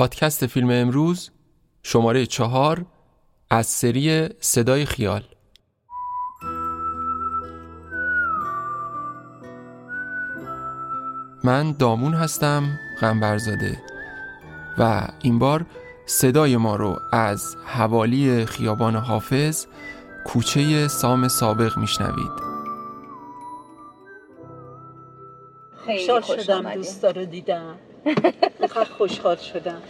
پادکست فیلم امروز شماره 4 از سری صدای خیال. من دامون هستم غنبرزاده و این بار صدای ما رو از حوالی خیابان حافظ کوچه سام سابق میشنوید. خیلی خوش آمدید. دوستا رو دیدم. خوشحال شدم.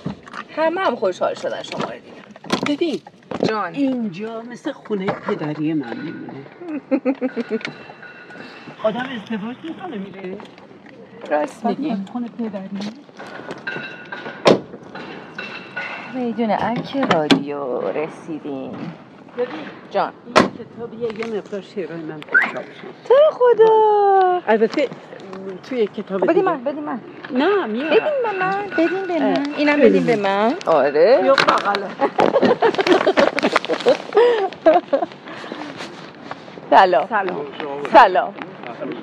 همه خوشحال شدن شما رو دیدم. دیدی؟ جان. اینجا مثل خونه پدری من میمونه. آدم ازدواج میکنه میره. راست میگی. خونه پدری. میدونه اکه رادیو رسیدیم. جان. این کتابیه یه مقدار شیرهای من پرچاب شد. تو خدا. البته توی کتاب دیگه. بدی من. نه میارم. بدین به من. اینم بدین به من. آره. یا بقاله. سلام.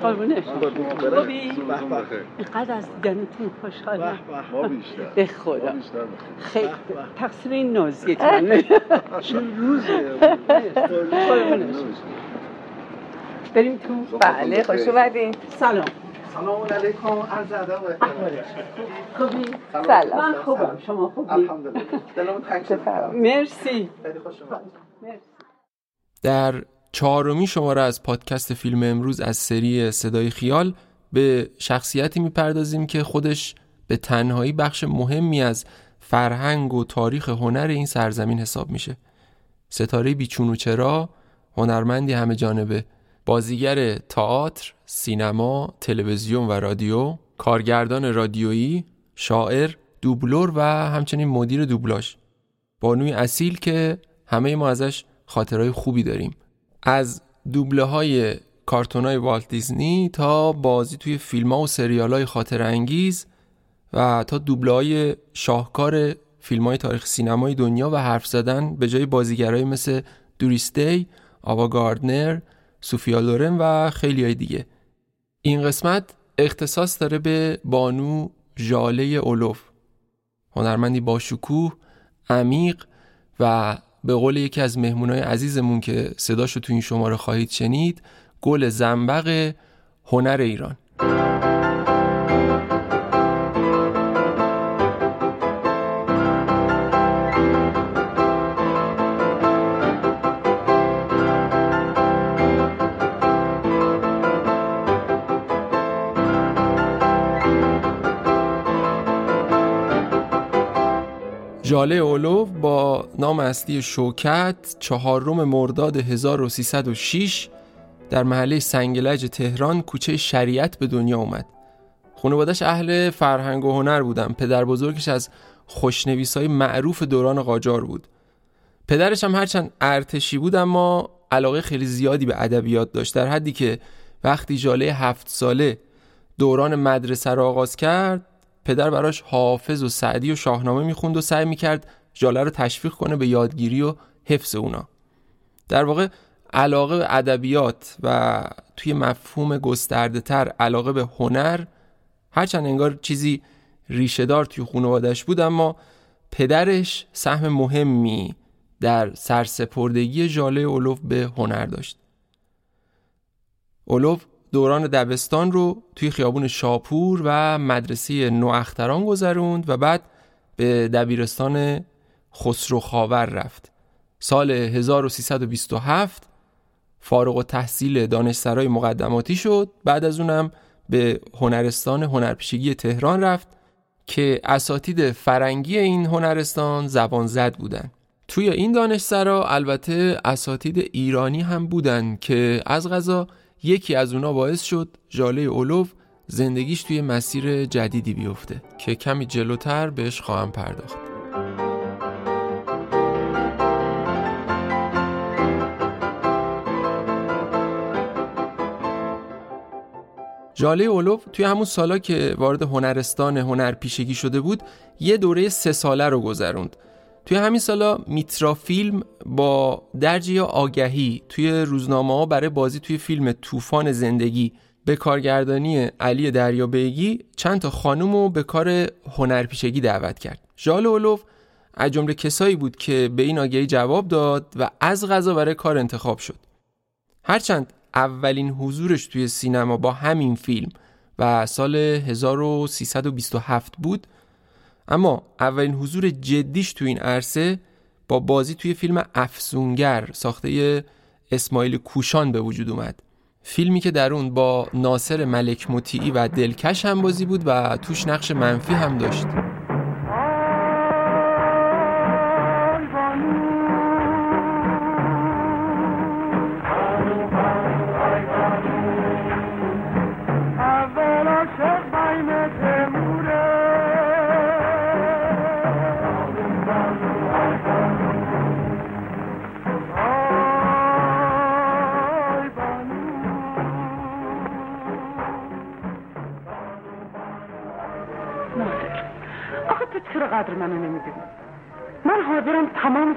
قربونش. خوبی؟ اینقدر از دیدنتون خوشحالم. ما بیشتر. به خدا. خیلی تقصیر این نازیتونه. چه روزه. قربونش. بریم تو. بله، خوش اومدین. سلام. سلام علیکم. عرض ادب و احترام. خوبی؟ سلام. من خوبم. شما خوبی؟ الحمدلله. سلام تشکر. مرسی. خیلی خوش اومدید. مرسی. در 4 شماره از پادکست فیلم امروز از سری صدای خیال به شخصیتی میپردازیم که خودش به تنهایی بخش مهمی از فرهنگ و تاریخ هنر این سرزمین حساب میشه. ستاره بیچون و چرا، هنرمندی همه جانبه، بازیگر تئاتر، سینما، تلویزیون و رادیو، کارگردان رادیویی، شاعر، دوبلور و همچنین مدیر دوبلاژ. بانوی اصیل که همه ما ازش خاطرهای خوبی داریم. از دوبله های کارتونای والت دیزنی تا بازی توی فیلم ها و سریال های خاطر انگیز و تا دوبله های شاهکار فیلم های تاریخ سینمای دنیا و حرف زدن به جای بازیگرای مثل دوریس دی، آوا گاردنر، سوفیا لورن و خیلی های دیگه. این قسمت اختصاص داره به بانو ژاله اولو، هنرمندی با شکوه، عمیق و به قول یکی از مهمونای عزیزمون که صداشو تو این شماره خواهید شنید، گل زنبق هنر ایران. جاله اولو با نام اصلی شوکت، 4 مرداد 1306 در محله سنگلج تهران، کوچه شریعت به دنیا اومد. خانواده‌اش اهل فرهنگ و هنر بودن. پدر بزرگش از خوشنویسای معروف دوران قاجار بود. پدرش هم هرچند ارتشی بود اما علاقه خیلی زیادی به ادبیات داشت، در حدی که وقتی جاله 7 ساله دوران مدرسه را آغاز کرد، پدر براش حافظ و سعدی و شاهنامه میخوند و سعی میکرد جاله رو تشویق کنه به یادگیری و حفظ اونا. در واقع علاقه به ادبیات و توی مفهوم گسترده تر علاقه به هنر، هرچند انگار چیزی ریشه‌دار توی خانواده‌اش بود، اما پدرش سهم مهمی در سرسپردگی جاله اولو به هنر داشت. اولو دوران دبستان رو توی خیابون شاپور و مدرسه نواختران گذروند و بعد به دبیرستان خسرو خاور رفت. سال 1327 فارغ التحصیل دانشسرای مقدماتی شد. بعد از اونم به هنرستان هنرپیشگی تهران رفت که اساتید فرنگی این هنرستان زبان زد بودن. توی این دانشسرا البته اساتید ایرانی هم بودن که از قضا یکی از اونا باعث شد جاله اولو زندگیش توی مسیر جدیدی بیفته که کمی جلوتر بهش خواهم پرداخت. جاله اولو توی همون سالا که وارد هنرستان هنرپیشگی شده بود، یه دوره 3 ساله رو گذروند. توی همین سالا میترا فیلم با درج یا آگهی توی روزنامه‌ها برای بازی توی فیلم طوفان زندگی به کارگردانی علی دریابیگی چند تا خانم رو به کار هنرپیشگی دعوت کرد. ژاله علو از جمله کسایی بود که به این آگهی جواب داد و از قضا برای کار انتخاب شد. هرچند اولین حضورش توی سینما با همین فیلم و سال 1327 بود، اما اولین حضور جدیش توی این عرصه با بازی توی فیلم افسونگر ساخته اسماعیل کوشان به وجود اومد. فیلمی که در اون با ناصر ملک مطیعی و دلکش هم بازی بود و توش نقش منفی هم داشت. تمام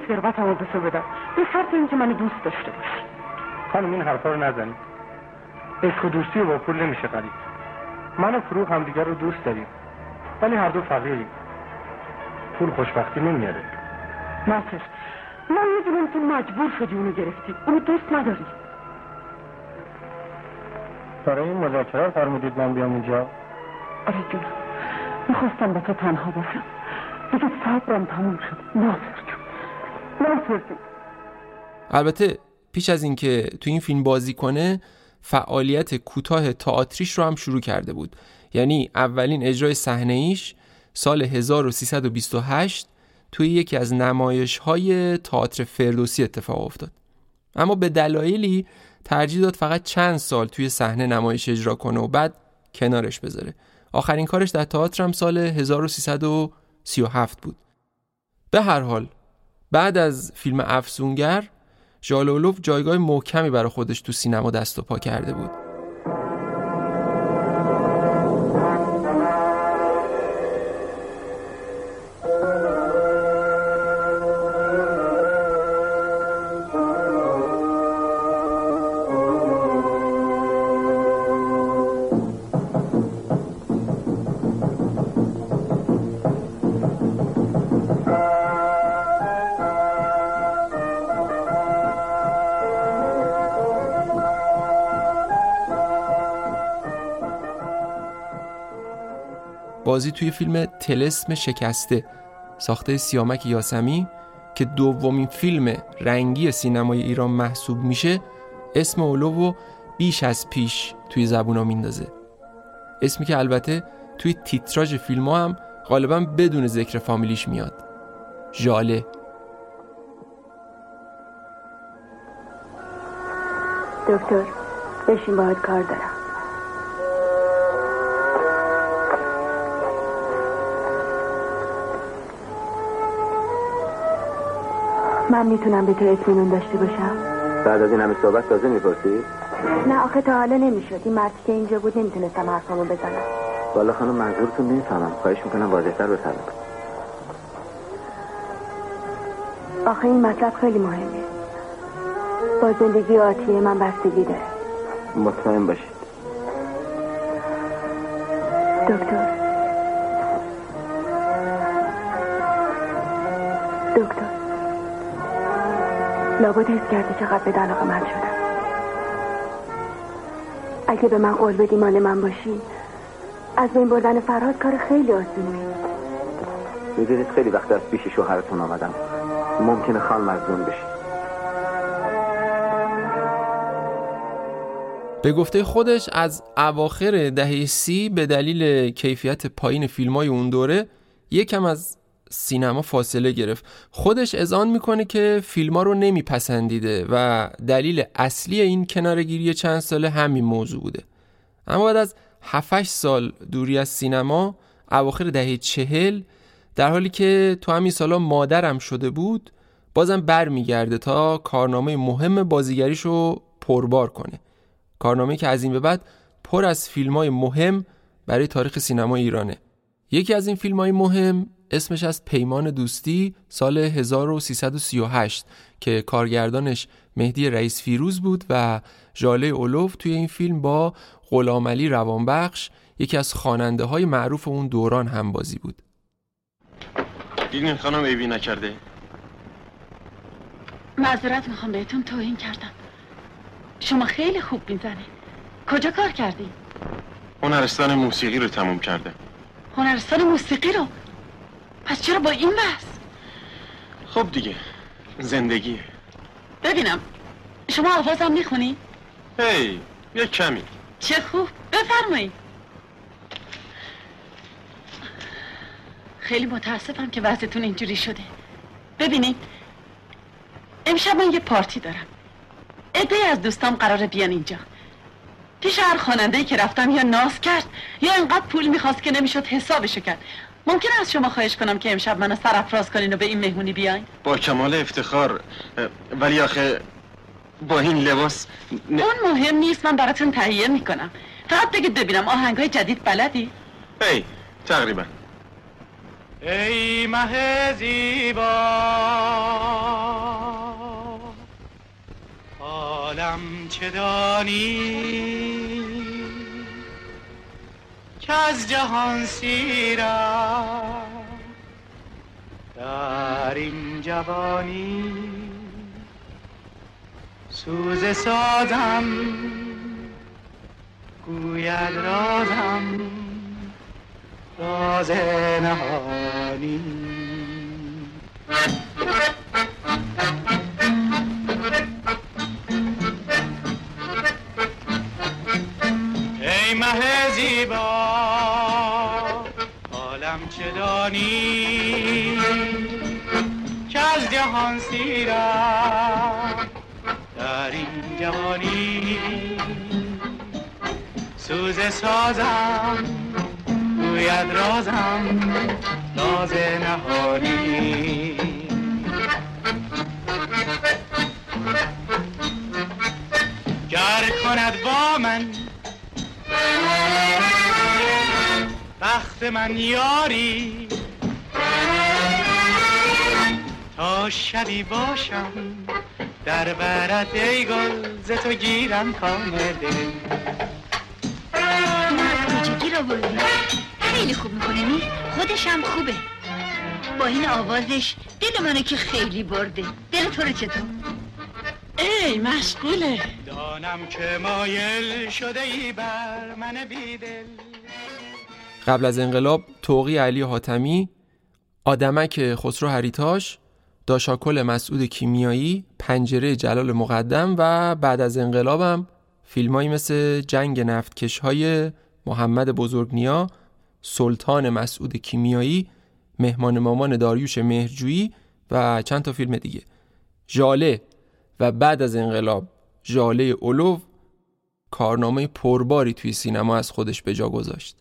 بسو بدم به شرط اینکه منو دوست داشته باشی. خانم این حرفا رو نزنید. عشق و دوستی رو با پول نمیشه خرید. من و فروغ همدیگر رو دوست داریم ولی هر دو فقیریم. پول خوشبختی نمیاره. ناصر من میدونم تو مجبور شدی اونو گرفتی. اونو دوست نداری. برای این مذاکره فرمودید من بیام اونجا؟ آره جون. میخواستم با تو تنها باشم. دیگه صبرم تموم شد. ناصر البته پیش از این که تو این فیلم بازی کنه فعالیت کوتاه تئاتریش رو هم شروع کرده بود. یعنی اولین اجرای صحنه‌ایش سال 1328 توی یکی از نمایش‌های تئاتر فردوسی اتفاق افتاد، اما به دلایلی ترجیح داد فقط چند سال توی صحنه نمایش اجرا کنه و بعد کنارش بذاره. آخرین کارش در تئاتر هم سال 1337 بود. به هر حال بعد از فیلم افسونگر ژاله علو جایگاه محکمی برای خودش تو سینما دست و پا کرده بود. بازی توی فیلم طلسم شکسته ساخته سیامک یاسمی که دومین فیلم رنگی سینمای ایران محسوب میشه اسم علو بیش از پیش توی زبونا میندازه. اسمی که البته توی تیتراژ فیلم‌ها هم غالبا بدون ذکر فامیلیش میاد. ژاله دکتر بشین باید کار دارم. من میتونم به تو اطمینان داشته باشم؟ بعد از این همه صحبت تازه میپرسی؟ نه آخه تا حالا نمیشد. این مردی که اینجا بود نمیتونستم حرفامو بزنم. والا خانم منظورتون نمیفهمم. خواهش میکنم واضح‌تر بفرمایید. آخه این مطلب خیلی مهمه. با زندگی آتیه من بستگی داره. مطمئن باشید دکتر. لابد حس کردی چقدر به علاقه من شدم. اگه به من قول بدی مال من باشی از بین بردن فرهاد کار خیلی آسونه. میدونید خیلی وقت از پیش شوهرتون آمدم. ممکنه خان مظلوم بشی. به گفته خودش از اواخر دهه 30 به دلیل کیفیت پایین فیلمای اون دوره یکم از سینما فاصله گرفت. خودش اذعان میکنه که فیلم‌ها رو نمیپسندیده و دلیل اصلی این کنارگیری چند ساله همین موضوع بوده. اما بعد از 7-8 سال دوری از سینما اواخر دهه 40 در حالی که تو همین سالا مادرم شده بود بازم برمیگرده تا کارنامه مهم بازیگریشو پربار کنه. کارنامه‌ای که از این به بعد پر از فیلم‌های مهم برای تاریخ سینما ایرانه. یکی از این فیلم‌های مهم اسمش از پیمان دوستی سال 1338 که کارگردانش مهدی رئیس فیروز بود و ژاله علو توی این فیلم با غلامعلی روانبخش یکی از خواننده‌های معروف اون دوران هم بازی بود. دیدین خانم عیبی نکرده؟ معذرت میخوام بهتون توهین کردم. شما خیلی خوب میزنید. کجا کار کردی؟ هنرستان موسیقی رو تموم کرده. هنرستان موسیقی رو؟ پس چرا با این بحث؟ خب دیگه زندگیه. ببینم شما آوازم میخونی؟ هی یه کمی. چه خوب، بفرمایید. خیلی متاسفم که وضعتون اینجوری شده. ببینید امشب من یه پارتی دارم. عده‌ای از دوستام قراره بیان اینجا. پیش هر خواننده‌ای که رفتم یا ناز کرد یا انقدر پول میخواست که نمیشد حسابشو کرد. ممکن است شما خواهش کنم که امشب منو سرافراز کنین و به این مهمونی بیاین؟ با کمال افتخار، ولی آخه با این لباس اون مهم نیست. من براتون تهیه میکنم. فقط بگید ببینم آهنگای جدید بلدی؟ ای تقریبا. ای مه زیبا عالم چه دانی که از جهان سیرم در این جوانی سوز سازم گوید رازم راز نهانی. ای مه زیبا عالم چه دانی که از جهان سیرم در این جوانی سوز سازم گوید رازم راز نهانی. گر کند با من بخت من یاری تا شبی باشم در برت ای گل ز تو گیرم کام دل. کجا گیر آوردی؟ خیلی خوب میکنه. می خودش هم خوبه. با این آوازش دل منو که خیلی برده. دل تو رو چطور؟ ای مشغوله. دانم که مایل شده ای بر من بی دل. قبل از انقلاب توقی علی حاتمی، آدمک خسرو حریتاش، داشاکل مسعود کیمیایی، پنجره جلال مقدم و بعد از انقلابم فیلمایی مثل جنگ نفتکش‌های محمد بزرگنیا، سلطان مسعود کیمیایی، مهمان مامان داریوش مهرجویی و چند تا فیلم دیگه. ژاله و بعد از انقلاب ژاله علو کارنامه پرباری توی سینما از خودش به جا گذاشت.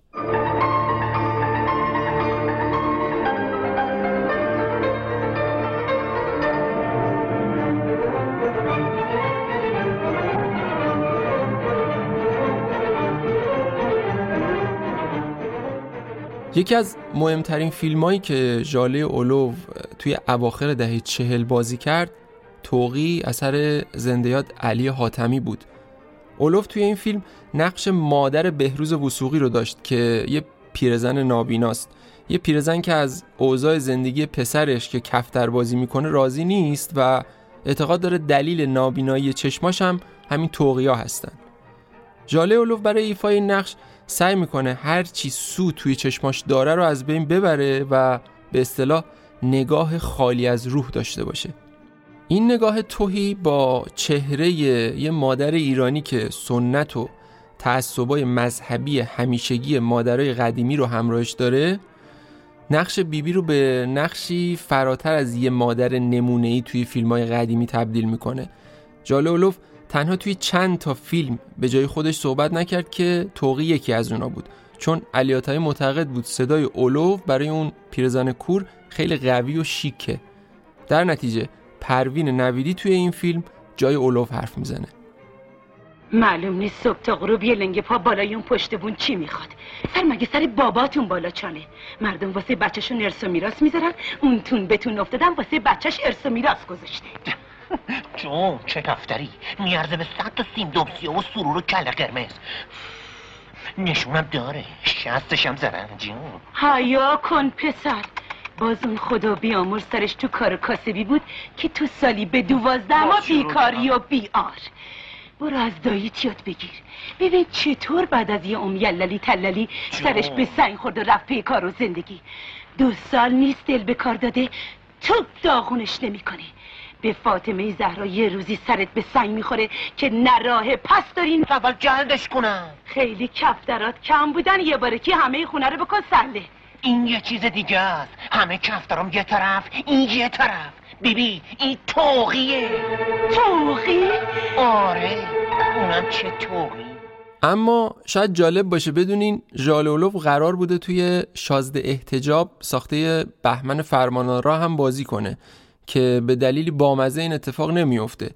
یکی از مهمترین فیلمایی که ژاله علو توی اواخر دهه 40 بازی کرد، توقی اثر زنده‌یاد علی حاتمی بود. علو توی این فیلم نقش مادر بهروز وثوقی رو داشت که یه پیرزن نابیناست. یه پیرزن که از اوضاع زندگی پسرش که کفتر بازی میکنه راضی نیست و اعتقاد داره دلیل نابینایی چشماش هم همین توقی‌ها هستن. ژاله علو برای ایفای نقش سعی میکنه هر چی سو توی چشماش داره رو از بین ببره و به اصطلاح نگاه خالی از روح داشته باشه. این نگاه تهی با چهره یه مادر ایرانی که سنت و تعصبای مذهبی همیشگی مادرای قدیمی رو همراهش داره، نقش بیبی رو به نقشی فراتر از یه مادر نمونه‌ای توی فیلم‌های قدیمی تبدیل میکنه. ژاله علو تنها توی چند تا فیلم به جای خودش صحبت نکرد که توقی یکی از اونا بود، چون علی حاتمی معتقد بود صدای علو برای اون پیرزن کور خیلی قوی و شیکه. در نتیجه پروین نویدی توی این فیلم جای علو حرف میزنه. معلوم نیست صبح تا غروب یه لنگ پا بالای اون پشت بون چی میخواد. سر مگه سر باباتون بالا چانه؟ مردم واسه بچه‌شون ارث و میراث میذارن، اون تون بتون افتادن واسه بچه‌ش ارث و میراث گذاشته. جون چه کفتری میارزه به صد تا سیم دوبسیه و سرور و کله قرمز. نشونم داره، شستشم زرنجون. حیا کن پسر، باز اون خدا بیامرز سرش تو کار کاسبی بود که تو سالی به 12 ما بیکاری و بیار. برو از داییت یاد بگیر، ببین چطور بعد از یه یللی تللی سرش به سنگ خورد و رفت پی کار و زندگی. 2 سال نیست دل به کار داده، تو داغونش نمی‌کنه. به فاطمه زهرا یه روزی سرت به سنگ میخوره که نراه پس دارین اول جلدش کنم. خیلی کفترات کم بودن، یه بارکی همه خونه رو بکن سله. این یه چیز دیگه است، همه کفترام یه طرف، این یه طرف. بیبی این توقیه. توقی؟ آره، اونم چه توقی. اما شاید جالب باشه بدونین ژاله الوف قرار بوده توی شازده احتجاب ساخته بهمن فرمانآرا هم بازی کنه که به دلیل بامزه این اتفاق نمیفته.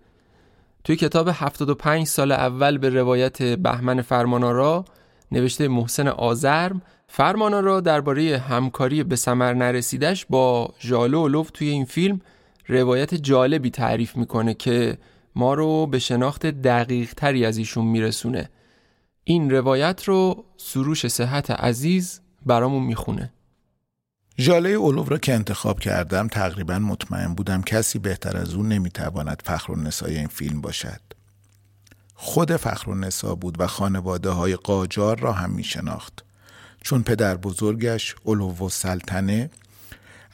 توی کتاب 75 سال اول به روایت بهمن فرمانآرا نوشته محسن آزرم، فرمانآرا درباره همکاری به ثمر نرسیدش با ژاله الوف توی این فیلم روایت جالبی تعریف میکنه که ما رو به شناخت دقیق تری از ایشون میرسونه. این روایت رو سروش صحت عزیز برامون میخونه. ژاله الوف را که انتخاب کردم تقریبا مطمئن بودم کسی بهتر از اون نمیتواند فخرالنسای این فیلم باشد. خود فخرالنسا بود و خانواده های قاجار را هم میشناخت، چون پدر بزرگش الوف و سلطنه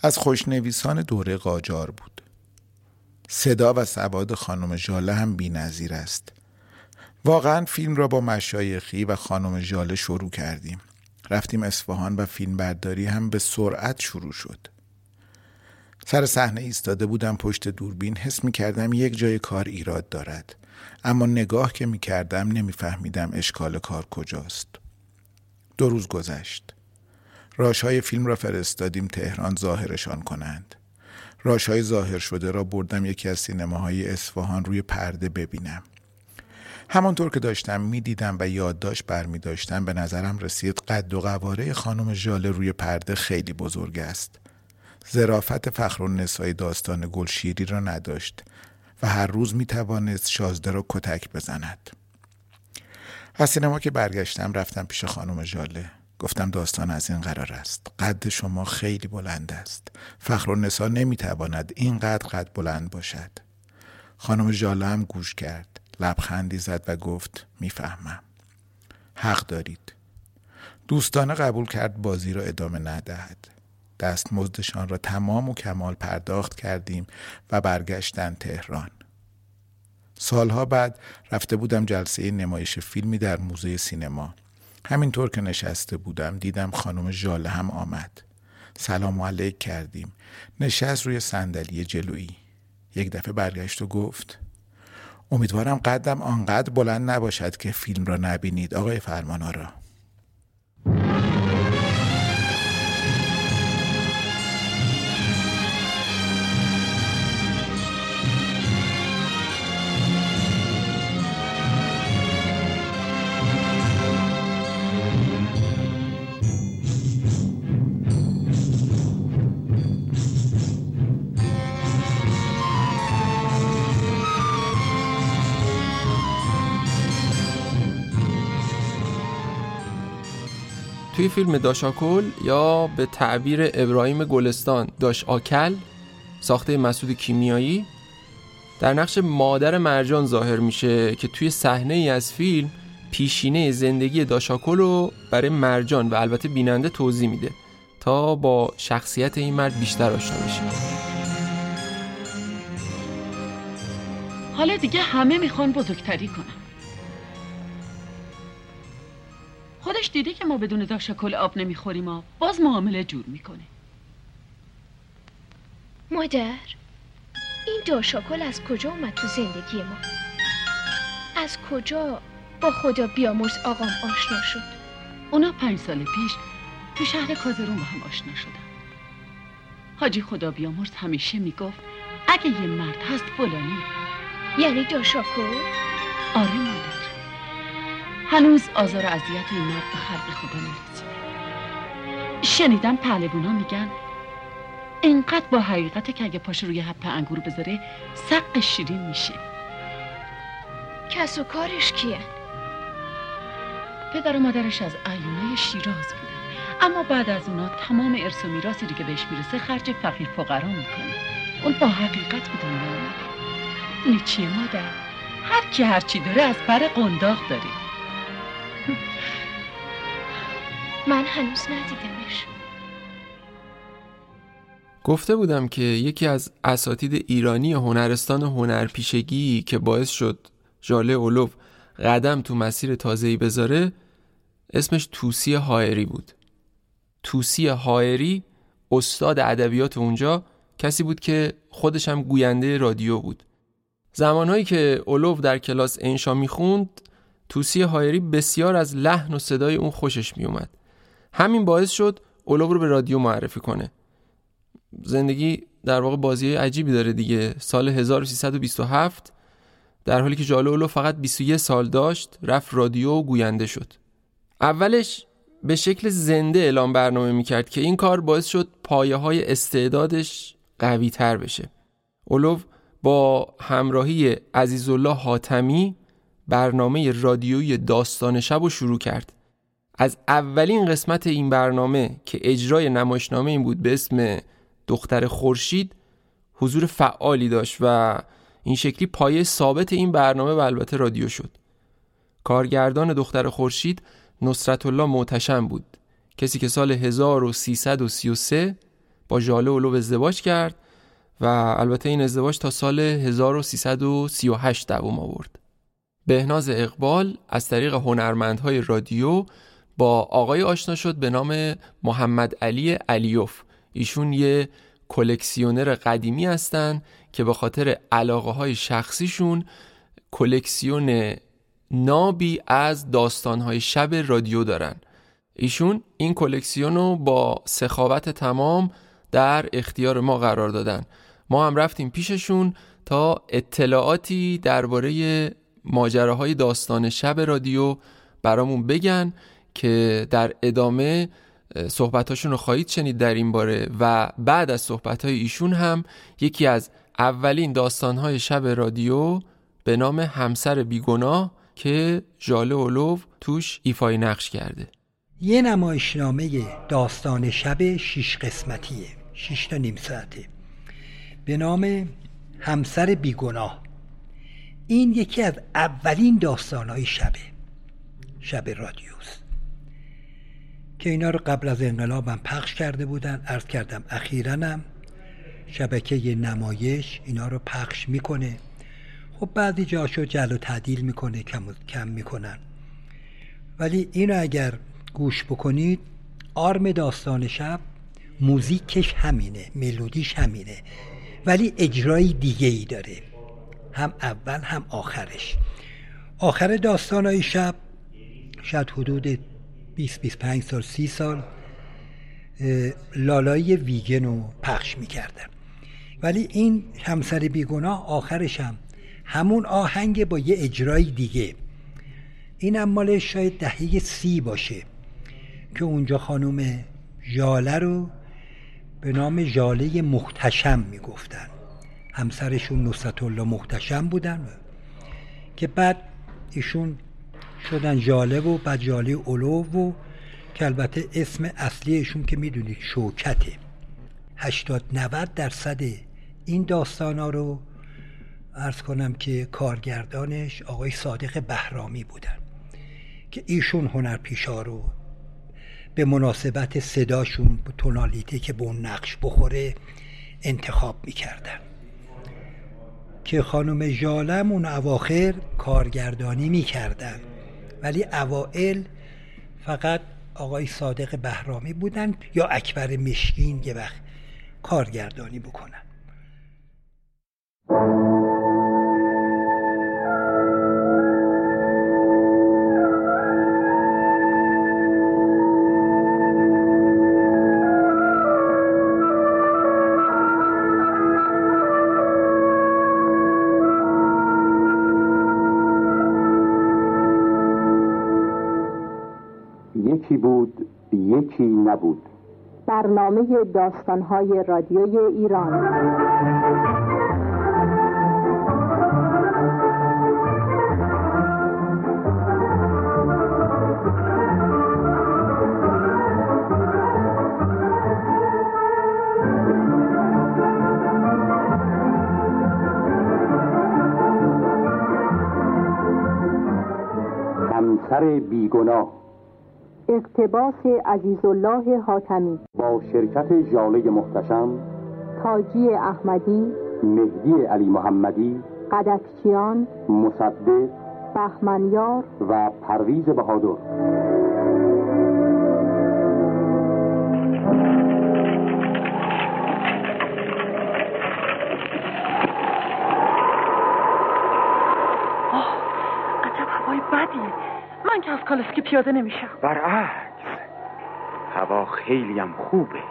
از خوشنویسان دوره قاجار بود. صدا و سواد خانم ژاله هم بی نظیر است. واقعا فیلم را با مشایخی و خانم ژاله شروع کردیم. رفتیم اصفهان و فیلم برداری هم به سرعت شروع شد. سر صحنه ایستاده بودم پشت دوربین، حس می کردم یک جای کار ایراد دارد، اما نگاه که می کردم نمی فهمیدم اشکال کار کجاست. 2 روز گذشت. راش‌های فیلم را فرستادیم تهران ظاهرشان کنند. راش‌های ظاهر شده را بردم یکی از سینماهای اصفهان روی پرده ببینم. همانطور که داشتم می دیدم و یادداشت برمی داشتم به نظرم رسید قد و قواره خانم ژاله روی پرده خیلی بزرگ است. ظرافت فخرالنسای داستان گلشیری را نداشت و هر روز می توانست شازده را کتک بزند. از سینما که برگشتم رفتم پیش خانم ژاله. گفتم داستان از این قرار است. قد شما خیلی بلند است. فخرالنسا نمی تواند اینقدر قد بلند باشد. خانم ژاله هم گوش کرد. لبخندی زد و گفت میفهمم. حق دارید. دوستانه قبول کرد بازی را ادامه ندهد. دستمزدشان را تمام و کمال پرداخت کردیم و برگشتند تهران. سالها بعد رفته بودم جلسه نمایش فیلمی در موزه سینما. همینطور که نشسته بودم دیدم خانم ژاله هم آمد. سلام علیک کردیم. نشست روی صندلی جلویی. یک دفعه برگشت و گفت امیدوارم قدم آنقدر بلند نباشد که فیلم را نبینید آقای فرمانآرا. توی فیلم داشاکل یا به تعبیر ابراهیم گلستان داشاکل ساخته مسعود کیمیایی در نقش مادر مرجان ظاهر میشه که توی صحنه‌ای از فیلم پیشینه زندگی داشاکل رو برای مرجان و البته بیننده توضیح میده تا با شخصیت این مرد بیشتر آشنا بشه. حالا دیگه همه میخوان بزرگتری کنن. خودش دیده که ما بدون داشاکل آب نمیخوریم، آب باز معامله جور میکنه. مادر، این داشاکل از کجا اومد تو زندگی ما؟ از کجا با خدا بیامرز آقام آشنا شد؟ اونا 5 سال پیش تو شهر کازرون با هم آشنا شدن. حاجی خدا بیامرز همیشه میگفت اگه یه مرد هست فلانی، یعنی داشاکل؟ آره مادر، هنوز آزار و اذیت این مرد به خلق خدا نرسیده. شنیدم پهلوونا میگن اینقدر با حقیقته که اگه پاش روی حب انگور بذاره سق شیرین میشه. کس و کارش کیه؟ پدر و مادرش از ایونای شیراز بودن، اما بعد از اونا تمام ارث و میراثی که بهش میرسه خرج فقیر فقرا میکنه. اون با حقیقت به دنیا اومده. این چیه مادر؟ هر کی هر چی داره از پر قنداق داره. من هنوز ندیدمش. گفته بودم که یکی از اساتید ایرانی هنرستان هنرپیشگی که باعث شد ژاله اولو قدم تو مسیر تازه‌ای بذاره اسمش طوسی حائری بود. طوسی حائری استاد ادبیات اونجا کسی بود که خودش هم گوینده رادیو بود. زمانهایی که اولو در کلاس انشا میخوند طوسی حائری بسیار از لحن و صدای اون خوشش میومد. همین باعث شد اولو رو به رادیو معرفی کنه. زندگی در واقع بازی عجیبی داره دیگه. سال 1327 در حالی که ژاله اولو فقط 21 سال داشت رفت رادیو و گوینده شد. اولش به شکل زنده اعلام برنامه میکرد که این کار باعث شد پایه‌های استعدادش قوی تر بشه. اولو با همراهی عزیزالله حاتمی برنامه رادیویی داستان شب رو شروع کرد. از اولین قسمت این برنامه که اجرای نمایشنامه این بود به اسم دختر خورشید حضور فعالی داشت و این شکلی پایه ثابت این برنامه و البته رادیو شد. کارگردان دختر خورشید نصرت الله معتشم بود، کسی که سال 1333 با ژاله اولو ازدواج کرد و البته این ازدواج تا سال 1338 دوام آورد. بهناز اقبال از طریق هنرمندهای رادیو با آقای آشنا شد به نام محمدعلی علیاُف. ایشون یه کلکسیونر قدیمی هستن که به خاطر علاقه های شخصیشون کلکسیون نابی از داستانهای شب رادیو دارن. ایشون این کلکسیون رو با سخاوت تمام در اختیار ما قرار دادن. ما هم رفتیم پیششون تا اطلاعاتی درباره ماجراهای داستان شب رادیو برامون بگن که در ادامه صحبتاشون رو خواهید شنید در این باره و بعد از صحبتهای ایشون هم یکی از اولین داستانهای شب رادیو به نام همسر بیگناه که ژاله اولو توش ایفای نقش کرده. یه نمایشنامه داستان شب 6 قسمتیه 6 تا نیم ساعته به نام همسر بیگناه. این یکی از اولین داستانهای شب رادیوست که اینا رو قبل از انقلابم پخش کرده بودن. عرض کردم اخیرنم شبکه نمایش اینا رو پخش میکنه. خب بعضی جاشو جل و تعدیل میکنه، کم میکنن، ولی اینو اگر گوش بکنید آرم داستان شب موزیکش همینه، ملودیش همینه، ولی اجرای دیگه ای داره، هم اول هم آخرش. آخر داستانهای شب شاید حدود 20-25 سال 30 سال لالای ویگن رو پخش میکردن، ولی این همسر بیگناه آخرش هم همون آهنگ با یه اجرای دیگه. این هم مال شاید دهه 30 باشه که اونجا خانم ژاله رو به نام ژاله محتشم میگفتن. همسرشون نصرت الله محتشم بودن که بعد ایشون شدن ژاله و بعد ژاله اولو و که البته اسم اصلیشون که میدونید شوکته. 80-90% این داستانا رو عرض کنم که کارگردانش آقای صادق بهرامی بودن که ایشون هنرپیشه رو به مناسبت صداشون به تونالیته که به اون نقش بخوره انتخاب میکردن که خانم ژالم اون اواخر کارگردانی میکردن، ولی اوائل فقط آقای صادق بهرامی بودن یا اکبر مشکین یه وقت کارگردانی بکنن. یکی بود یکی نبود. برنامه داستان‌های رادیوی ایران. دختر بیگناه. اقتباس عزیزالله حاتمی با شرکت ژاله محتشم، تاجی احمدی، مهدی علی محمدی، قدکچیان، مصدق، بهمنیار و پرویز بهادر. کالسکی پیاده نمیشم. برعکس، هوا خیلی هم خوبه.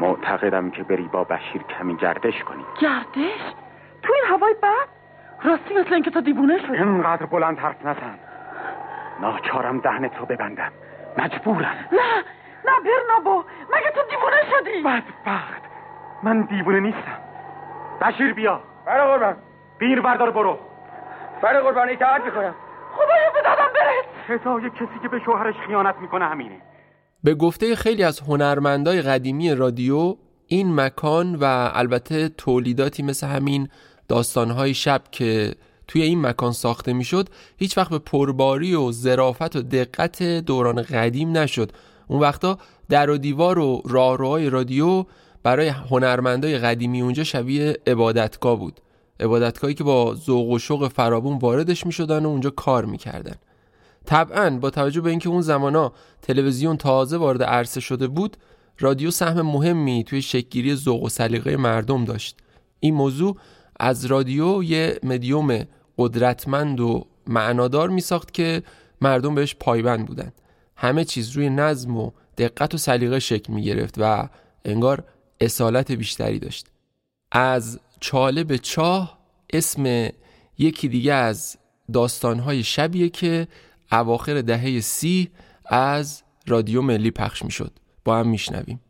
معتقدم که بری با بشیر کمی گردش کنی. گردش؟ تو این هوای بد؟ راستی مثل اینکه تا دیوونه شد. اینقدر بلند حرف نزن، ناچارم دهنت رو ببندم، مجبورم. نه برنابا، مگه تو دیوونه شدی؟ بدبخت، من دیوونه نیستم. بشیر بیا. بله قربان. بیر بردار برو. بله قربان، اطاعت میکنم. خدایا به دادم برس. خطای کسی که به شوهرش خیانت میکنه همینه. به گفته خیلی از هنرمندای قدیمی رادیو، این مکان و البته تولیداتی مثل همین داستانهای شب که توی این مکان ساخته میشد، هیچ وقت به پرباری و ظرافت و دقت دوران قدیم نشد. اون وقتا در و دیوار و راهروهای رادیو برای هنرمندای قدیمی اونجا شبیه عبادتگاه بود. عبادتگاهی که با ذوق و شوق فراوان واردش می‌شدن و اونجا کار می‌کردن. طبعاً با توجه به اینکه اون زمانا تلویزیون تازه وارد عرصه شده بود، رادیو سهم مهمی توی شکل‌گیری ذوق و سلیقه مردم داشت. این موضوع از رادیو یه مدیوم قدرتمند و معنادار می‌ساخت که مردم بهش پایبند بودن. همه چیز روی نظم و دقت و سلیقه شکل می‌گرفت و انگار اصالت بیشتری داشت. از چاله به چاه اسم یکی دیگه از داستانهای شبیه که اواخر دهه 30 از رادیو ملی پخش می شد. با هم می شنویم.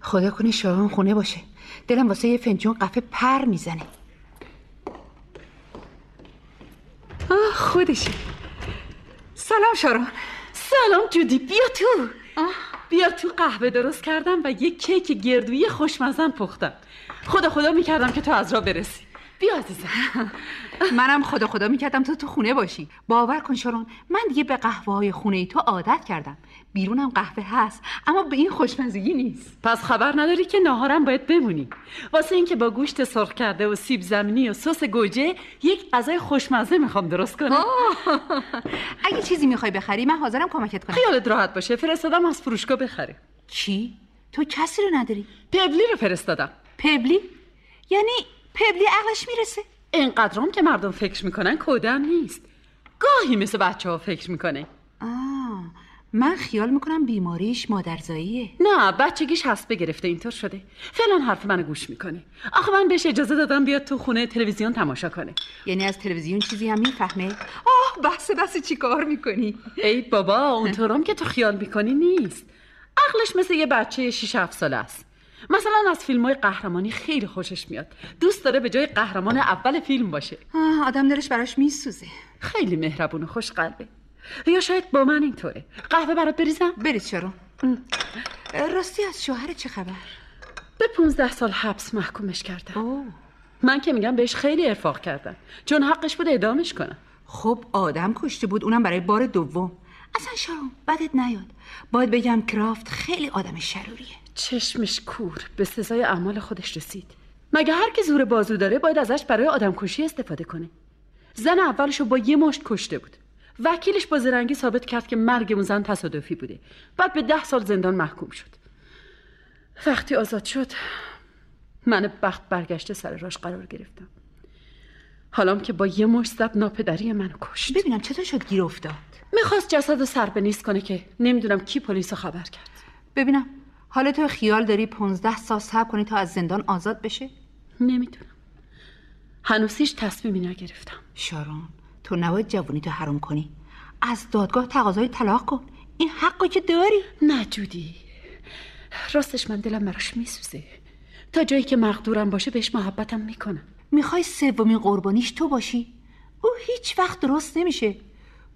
خدا کنه شاهان خونه باشه. دلم واسه یه فنجون قهوه پر میزنه. آه خودشه. سلام شارون. سلام جودی، بیا تو. بیا تو، قهوه درست کردم و یه کیک گردویی خوشمزه پختم. خدا میکردم که تو از راه برسی. بیا عزیزم. منم خدا میکردم تو خونه باشی. باور کن شارون، من دیگه به قهوه‌های خونه تو عادت کردم. بیرونم قهوه هست اما به این خوشمزگی نیست. پس خبر نداری که ناهارم باید بمونی. واسه این که با گوشت سرخ کرده و سیب زمینی و سس گوجه یک غذای خوشمزه میخوام درست کنم. اگه چیزی میخوای بخری من حاضرم کمکت کنم. خیالت راحت باشه، فرستادم از فروشگاه بخره. چی؟ تو کسی رو نداری؟ پبلی رو فرستادم. پبلی؟ یعنی پبلی عقلش میرسه؟ اینقدرام که مردم فکر میکنن کودن نیست. گاهی مثل بچه‌ها فکر میکنه. من خیال میکنم بیماریش مادرزاییه. نه بچگیش هست بگرفته اینطور شده. فعلا حرف منو گوش میکنه. آخه من بهش اجازه دادم بیاد تو خونه تلویزیون تماشا کنه. یعنی از تلویزیون چیزی هم میفهمه؟ آه بس چی کار میکنی؟ ای بابا، اونطورام که تو خیال میکنی نیست. عقلش مثل یه بچه 6-7 ساله است. مثلا از فیلم‌های قهرمانی خیلی خوشش میاد. دوست داره به جای قهرمان اول فیلم باشه. آدم دلش براش میسوزه. خیلی مهربون و خوش قلبه. یا شاید با من اینطوره. قهوه برات بریزم؟ بریز شارون. راستی از شوهر چه خبر؟ به 15 سال حبس محکومش کردن. من که میگم بهش خیلی ارفاق کردن، چون حقش بود اعدامش کنن. خب آدم کشته بود، اونم برای بار دوم. اصلا شارون بدت نیاد، باید بگم کرافت خیلی آدم شروریه. چشمش کور، به سزای اعمال خودش رسید. مگه هر کی زور بازو داره باید ازش برای آدم کشی استفاده کنه؟ زن اولشو با یه مشت کشته بود. وکیلش با زرنگی ثابت کرد که مرگ اون زن تصادفی بوده. بعد به 10 سال زندان محکوم شد. وقتی آزاد شد من بخت برگشته سر راش قرار گرفتم. حالام که با یه مشت زد ناپدری منو کشت. ببینم چطور شد گیر افتاد. میخواست جسدو سر به نیست کنه که نمیدونم کی پلیسو خبر کرد. ببینم حالا تو خیال داری 15 سال صبر کنی تا از زندان آزاد بشه؟ نمیدونم، هنوز هیچ تصمیمی نگرفتم. شارون تو نباید جوونی تو حرام کنی. از دادگاه تقاضای طلاق کن. این حقو که داری. نه جودی، راستش من دلم براش میسوزه. تا جایی که مقدورم باشه بهش محبتم میکنم. میخوای سومین قربانیش تو باشی؟ او هیچ وقت درست نمیشه.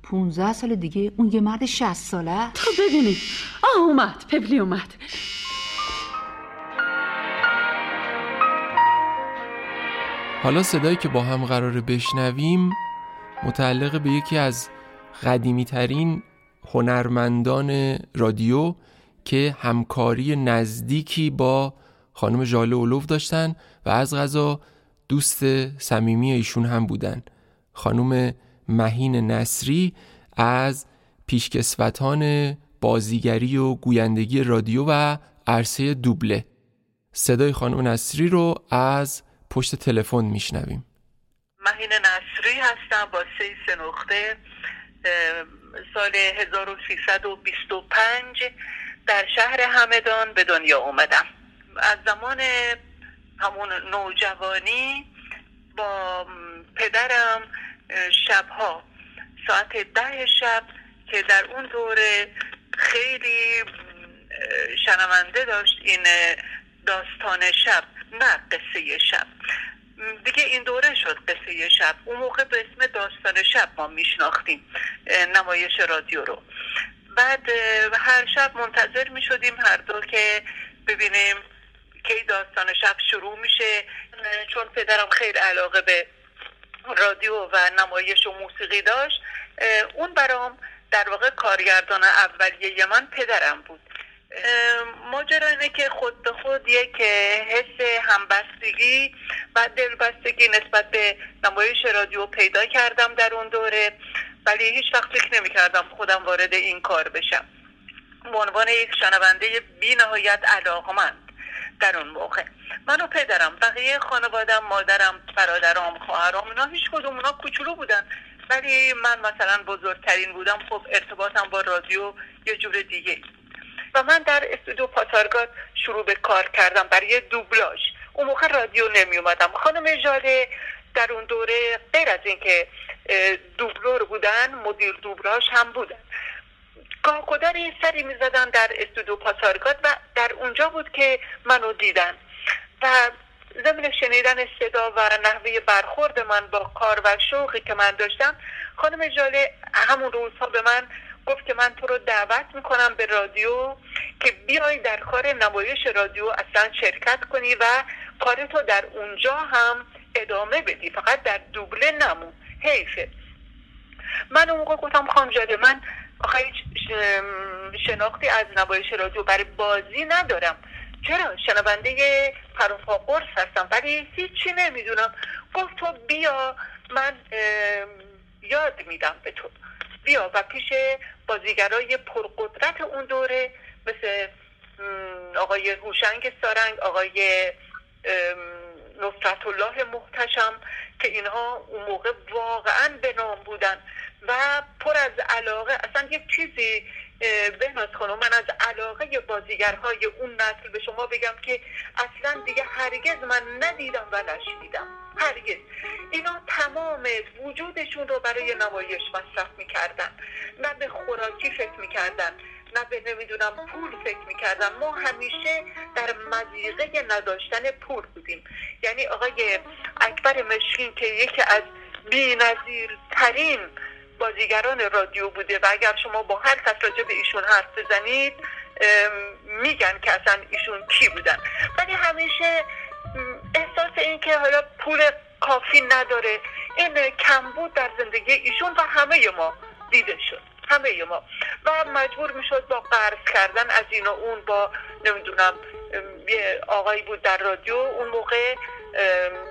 15 سال دیگه اون یه مرد 60 ساله است. تا ببینید. آه اومد، پبلی اومد. حالا صدایی که با هم قراره بشنویم متعلق به یکی از قدیمی ترین هنرمندان رادیو که همکاری نزدیکی با خانم ژاله علوف داشتن و از قضا دوست صمیمی ایشون هم بودن. خانم مهین نصری از پیشکسوتان بازیگری و گویندگی رادیو و عرصه دوبله. صدای خانم نصری رو از پشت تلفن میشنویم. مهین نصری هستم با 3 نقطه. سال 1325 در شهر همدان به دنیا اومدم. از زمان همون نوجوانی با پدرم شبها ساعت 10 شب که در اون دوره خیلی شنونده داشت این داستان شب، نه قصه شب دیگه، این دوره شد قصه شب، اون موقع به اسم داستان شب ما میشناختیم نمایش رادیو رو. بعد هر شب منتظر میشدیم هر دو که ببینیم کی داستان شب شروع میشه، چون پدرم خیلی علاقه به رادیو و نمایش و موسیقی داشت. اون برام در واقع کارگردان اولیه من پدرم بود. ماجرا اینه که خود به خود یک حس همبستگی و دلبستگی نسبت به نمایش رادیو پیدا کردم در اون دوره، ولی هیچ وقت فکر نمی کردم خودم وارد این کار بشم به عنوان یک شنونده بی نهایت علاقمند. در اون موقع من و پدرم، بقیه خانوادم، مادرم، برادرم، خواهرام، اینا هیچ کدوم، اونا کوچولو بودن ولی من مثلا بزرگترین بودم. خب ارتباطم با رادیو یه جور دیگه و من در استودیو پاسارگاد شروع به کار کردم برای دوبلاژ. اون موقع رادیو نمی اومدم. خانم ژاله در اون دوره غیر از اینکه دوبلور بودن، مدیر دوبلاژ هم بودن. گاه گداری سری می زدن در استودیو پاسارگاد و در اونجا بود که منو دیدن و ضمن شنیدن صدا و نحوه برخورد من با کار و شوقی که من داشتم، خانم ژاله همون روزها به من گفت که من تو رو دعوت میکنم به رادیو که بیای در کار نمایش رادیو اصلا شرکت کنی و کارتو در اونجا هم ادامه بدی، فقط در دوبله نمون، حیفه. من اون موقع گفتم خانم ژاله من آخه هیچ شناختی از نمایش رادیو برای بازی ندارم، چرا شنونده پروفا قرص هستم ولی هیچی نمیدونم. گفت تو بیا من یاد میدم به تو، بیا و پیش بازیگرای پرقدرت اون دوره مثل آقای هوشنگ سارنگ، آقای نصرت الله محتشم که اینها اون موقع واقعا به نام بودن و پر از علاقه. اصلا یک چیزی بهناز خانم، من از علاقه بازیگرهای اون نسل به شما بگم که اصلا دیگه هرگز من ندیدم و نشنیدم، هرگز. اینا تمام وجودشون رو برای نمایش مصرف میکردن، نه به خوراکی فکر میکردن، نه به نمیدونم پول فکر میکردن. ما همیشه در مضیقه نداشتن پول بودیم. یعنی آقای اکبر مشکین که یکی از بی‌نظیرترین بازیگران رادیو بوده و اگر شما با هر کس راجع به ایشون حرف بزنید میگن که اصلا ایشون کی بودن، ولی همیشه احساس این که حالا پول کافی نداره، این کمبود در زندگی ایشون و همه ما دیده شد، همه ما، و مجبور میشد با قرض کردن از این و اون. با نمیدونم یه آقایی بود در رادیو اون موقع،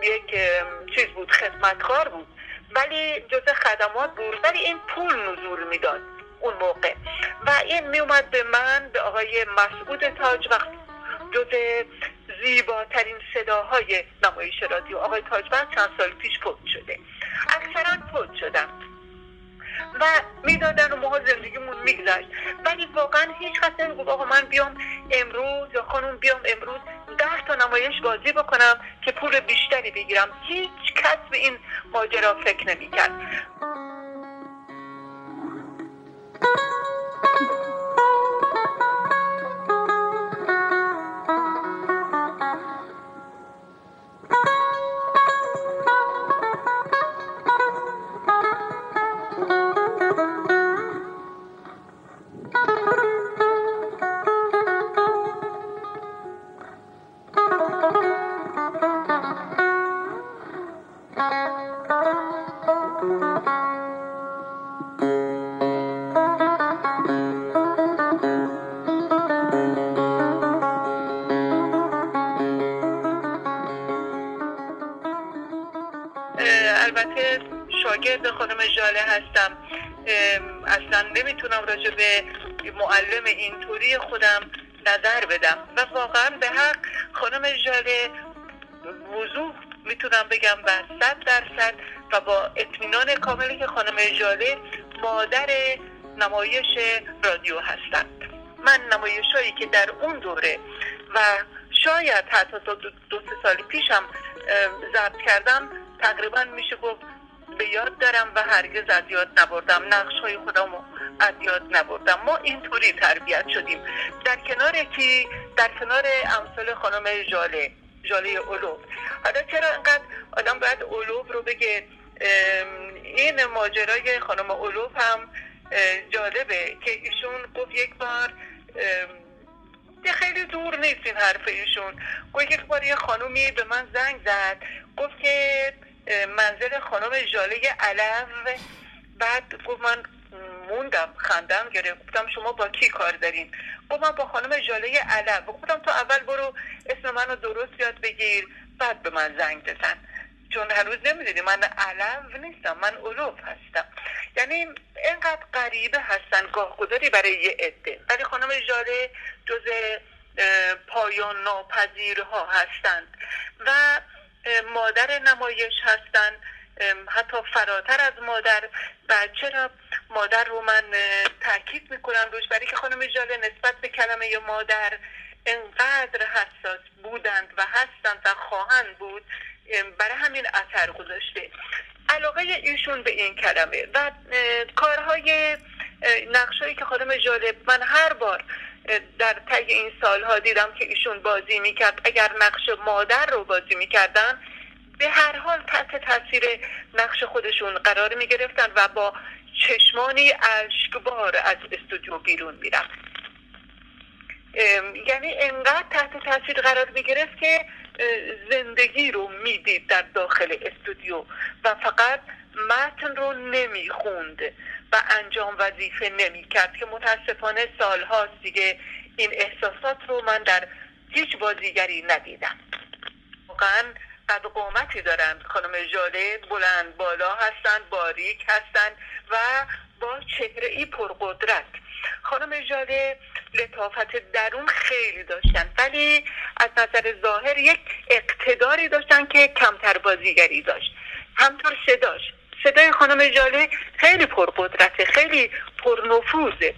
یک چیز بود، خدمتکار بود ولی جزء خدمات بود، ولی این پول نزول میداد اون موقع و این میومد به من، به آقای مسعود تاج، وقت جزء زیباترین صداهای نمایش رادیو. آقای تاج بعد چند سال پیش فوت شده، اکثرا فوت شدن و میدادن و ما زندگیمون میگذشت، ولی واقعا هیچ کس نمیگفت آقا من بیام امروز یا خانم بیام امروز 10 تا نمایش بازی بکنم که پول بیشتری بگیرم. هیچ کس به این ماجرا فکر نمیکرد. البته شاگرد خانم ژاله هستم، اصلا نمیتونم راجع به معلم اینطوری خودم نظر بدم و واقعا به حق خانم ژاله وضوح میتونم بگم بر 100% و با اطمینان کاملی که خانم ژاله مادر نمایش رادیو هستند. من نمایش‌هایی که در اون دوره و شاید حتی تا 2-3 سال پیشم ضبط کردم تقریبا میشه گفت به یاد دارم و هرگز از یاد نبردم، نقش‌های خودم رو از یاد نبردم. ما اینطوری تربیت شدیم در کنار کی؟ در کنار امثال خانم ژاله علو. حالا چرا انقدر آدم باید علو رو بگه؟ این ماجرای خانم علو هم جالبه که ایشون گفت یک بار، خیلی دور نیست این حرف ایشون، گفت یک بار یه خانومی به من زنگ زد گفت که منزل خانم ژاله علو، بعد گفت من موندم خندم گرفت، گفتم شما با کی کار دارین؟ گفت من با خانم ژاله علو. گفتم تو اول برو اسم منو درست یاد بگیر بعد به من زنگ بزن، چون هنوز نمیدونی من علو نیستم، من علو هستم. یعنی اینقدر غریبه هستن گاهگداری برای یه عده، ولی خانم ژاله جز پایان ناپذیرها هستند و مادر نمایش هستند، حتی فراتر از مادر. و چرا مادر رو من تاکید میکنم روش؟ برای که خانم ژاله نسبت به کلمه مادر اینقدر حساس بودند و هستند و خواهند بود، برای همین اثر گذاشته علاقه ایشون به این کلمه و کارهای نقشایی که خانم ژاله، من هر بار در طی این سالها دیدم که ایشون بازی میکرد، اگر نقش مادر رو بازی میکردن به هر حال تحت تاثیر نقش خودشون قرار میگرفتن و با چشمانی اشکبار از استودیو بیرون میرفت. یعنی انقدر تحت تاثیر قرار میگرفت که زندگی رو میدید در داخل استودیو و فقط متن رو نمیخوند و انجام وظیفه نمیکرد که متاسفانه سالهاست دیگه این احساسات رو من در هیچ بازیگری ندیدم. واقعا قد قامتی دارند خانم ژاله، بلند بالا هستند، باریک هستند و با چهره‌ای پرقدرت. خانم ژاله لطافت درون خیلی داشتن ولی از نظر ظاهر یک اقتداری داشتن که کمتر بازیگری داشت. همطور صدای خانم ژاله خیلی پرقدرته، خیلی پرنفوذه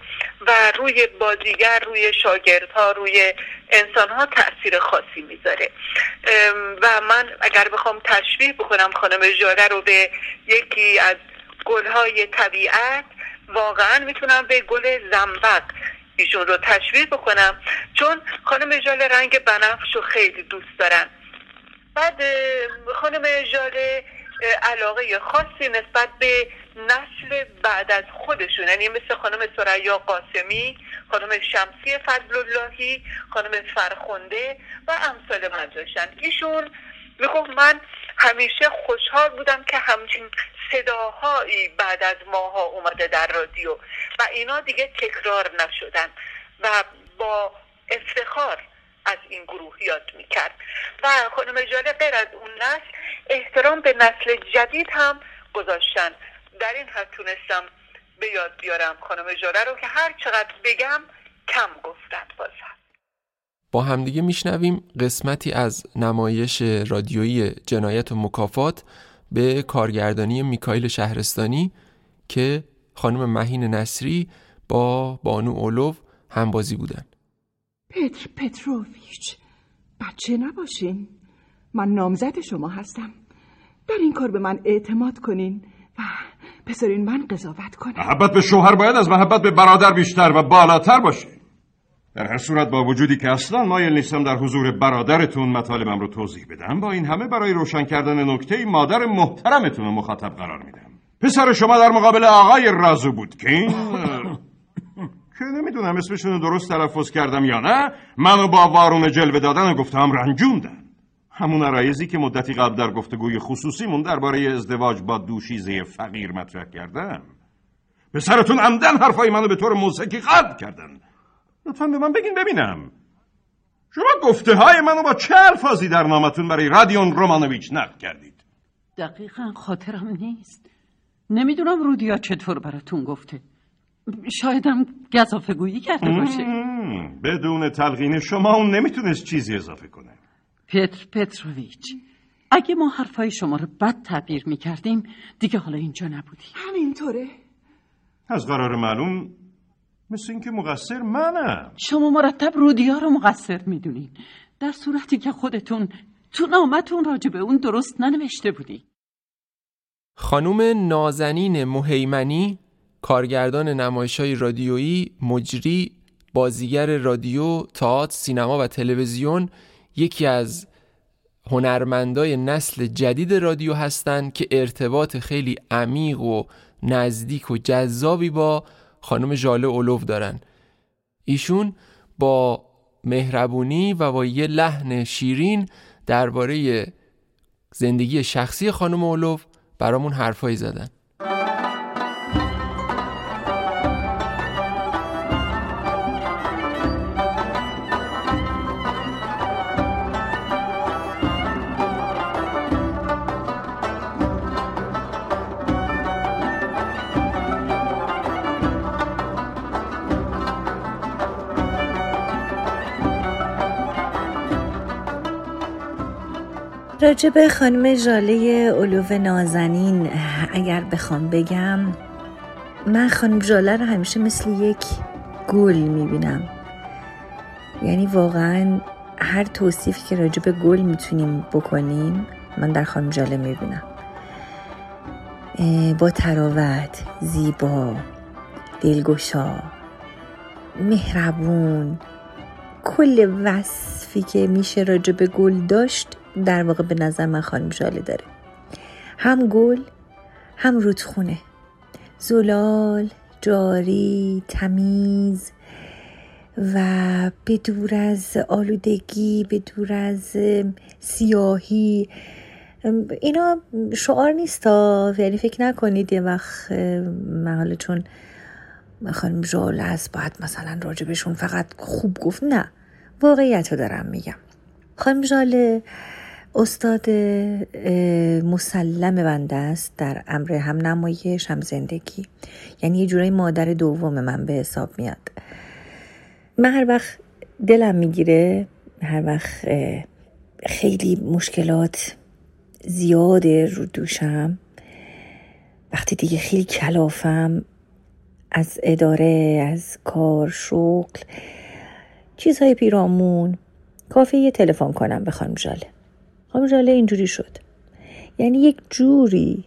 و روی بازیگر، روی شاگردها، روی انسانها تأثیر خاصی میذاره و من اگر بخوام تشبیه بکنم خانم ژاله رو به یکی از گلهای طبیعت، واقعا میتونم به گل زنبق ایشون رو تشبیه بکنم، چون خانم ژاله رنگ بنفش رو خیلی دوست دارن. بعد خانم ژاله علاقه خاصی نسبت به نسل بعد از خودشون، یعنی مثل خانم ثریا قاسمی، خانم شمسی فضل اللهی، خانم فرخنده و امثال من داشتن. ایشون میگفت من همیشه خوشحال بودم که همچین صداهایی بعد از ماها اومده در رادیو و اینا دیگه تکرار نشدن و با افتخار از این گروه یاد میکرد. و خانم ژاله غیر از اون نسل احترام به نسل جدید هم گذاشتن. در این حد تونستم به یاد بیارم خانم ژاله رو که هر چقدر بگم کم گفتن. بازم با همدیگه میشنویم قسمتی از نمایش رادیویی جنایت و مکافات به کارگردانی میکائیل شهرستانی که خانم مهین نصری با بانو علو همبازی بودن. پتروویچ بچه نباشین، من نامزد شما هستم، در این کار به من اعتماد کنین و بذارین من قضاوت کنم. محبت به شوهر باید از محبت به برادر بیشتر و بالاتر باشه. در هر صورت با وجودی که اصلا مایل نیستم در حضور برادرتون مطالبم رو توضیح بدم، با این همه برای روشن کردن نکته‌ای مادر محترمتون رو مخاطب قرار میدم. پسر شما در مقابل آقای رازو بود که که نمیدونم اسمشون رو درست تلفظ کردم یا نه، منو با وارون جلوه دادن و گفتم رنجوندن. همون عرایزی که مدتی قبل در گفتگوی خصوصیمون درباره ازدواج با دوشیزه فقیر مطرح کردم. پسرتون عمدن حرفای منو به طور موسیقی قطع کردن. لطفاً به من بگین ببینم شما گفته های منو با چه الفاظی در نامتون برای رادیون رومانویچ نقد کردید؟ دقیقا خاطرم نیست. نمیدونم رودیا چطور براتون گفته. شایدم گزافه‌گویی کرده باشه. بدون تلقین شما اون نمیتونست چیزی اضافه کنه. پتر پتروویچ، اگه ما حرفای شما رو بد تعبیر میکردیم دیگه حالا اینجا نبودیم. همینطوره. از قرار معلوم مثل این که مقصر منم. شما مرتب رودیا رو مقصر میدونین، در صورتی که خودتون تو نامتون راجع به اون درست ننوشته بودی. خانم نازنین مهیمنی، کارگردان نمایش‌های رادیویی، مجری، بازیگر رادیو، تئاتر، سینما و تلویزیون، یکی از هنرمندای نسل جدید رادیو هستند که ارتباط خیلی عمیق و نزدیک و جذابی با خانم ژاله اولو دارن. ایشون با مهربونی و با یه لحن شیرین درباره زندگی شخصی خانم اولو برامون حرفایی زدن. راجب خانم ژاله اولو نازنین اگر بخوام بگم، من خانم ژاله رو همیشه مثل یک گل میبینم. یعنی واقعا هر توصیفی که راجب گل میتونیم بکنیم من در خانم ژاله میبینم. با تراوت، زیبا، دلگشا، مهربون، کل وصفی که میشه راجب گل داشت در واقع به نظر من خانم ژاله داره. هم گل، هم رودخونه، زلال، جاری، تمیز و بدور از آلودگی، بدور از سیاهی. اینا شعار نیست، یعنی فکر نکنید یه وقت من حالا چون خانم ژاله است باید مثلا راجبشون فقط خوب گفت. نه، واقعیت رو دارم میگم. خانم ژاله استاد مسلم بنده است در امر هم نمایش هم زندگی، یعنی یه جورای مادر دوم من به حساب میاد. من هر وقت دلم میگیره، هر وقت خیلی مشکلات زیاده رو دوشم، وقتی دیگه خیلی کلافم از اداره، از کار، شغل، چیزهای پیرامون، کافیه یه تلفن کنم به خانم ژاله. خانم ژاله اینجوری شد، یعنی یک جوری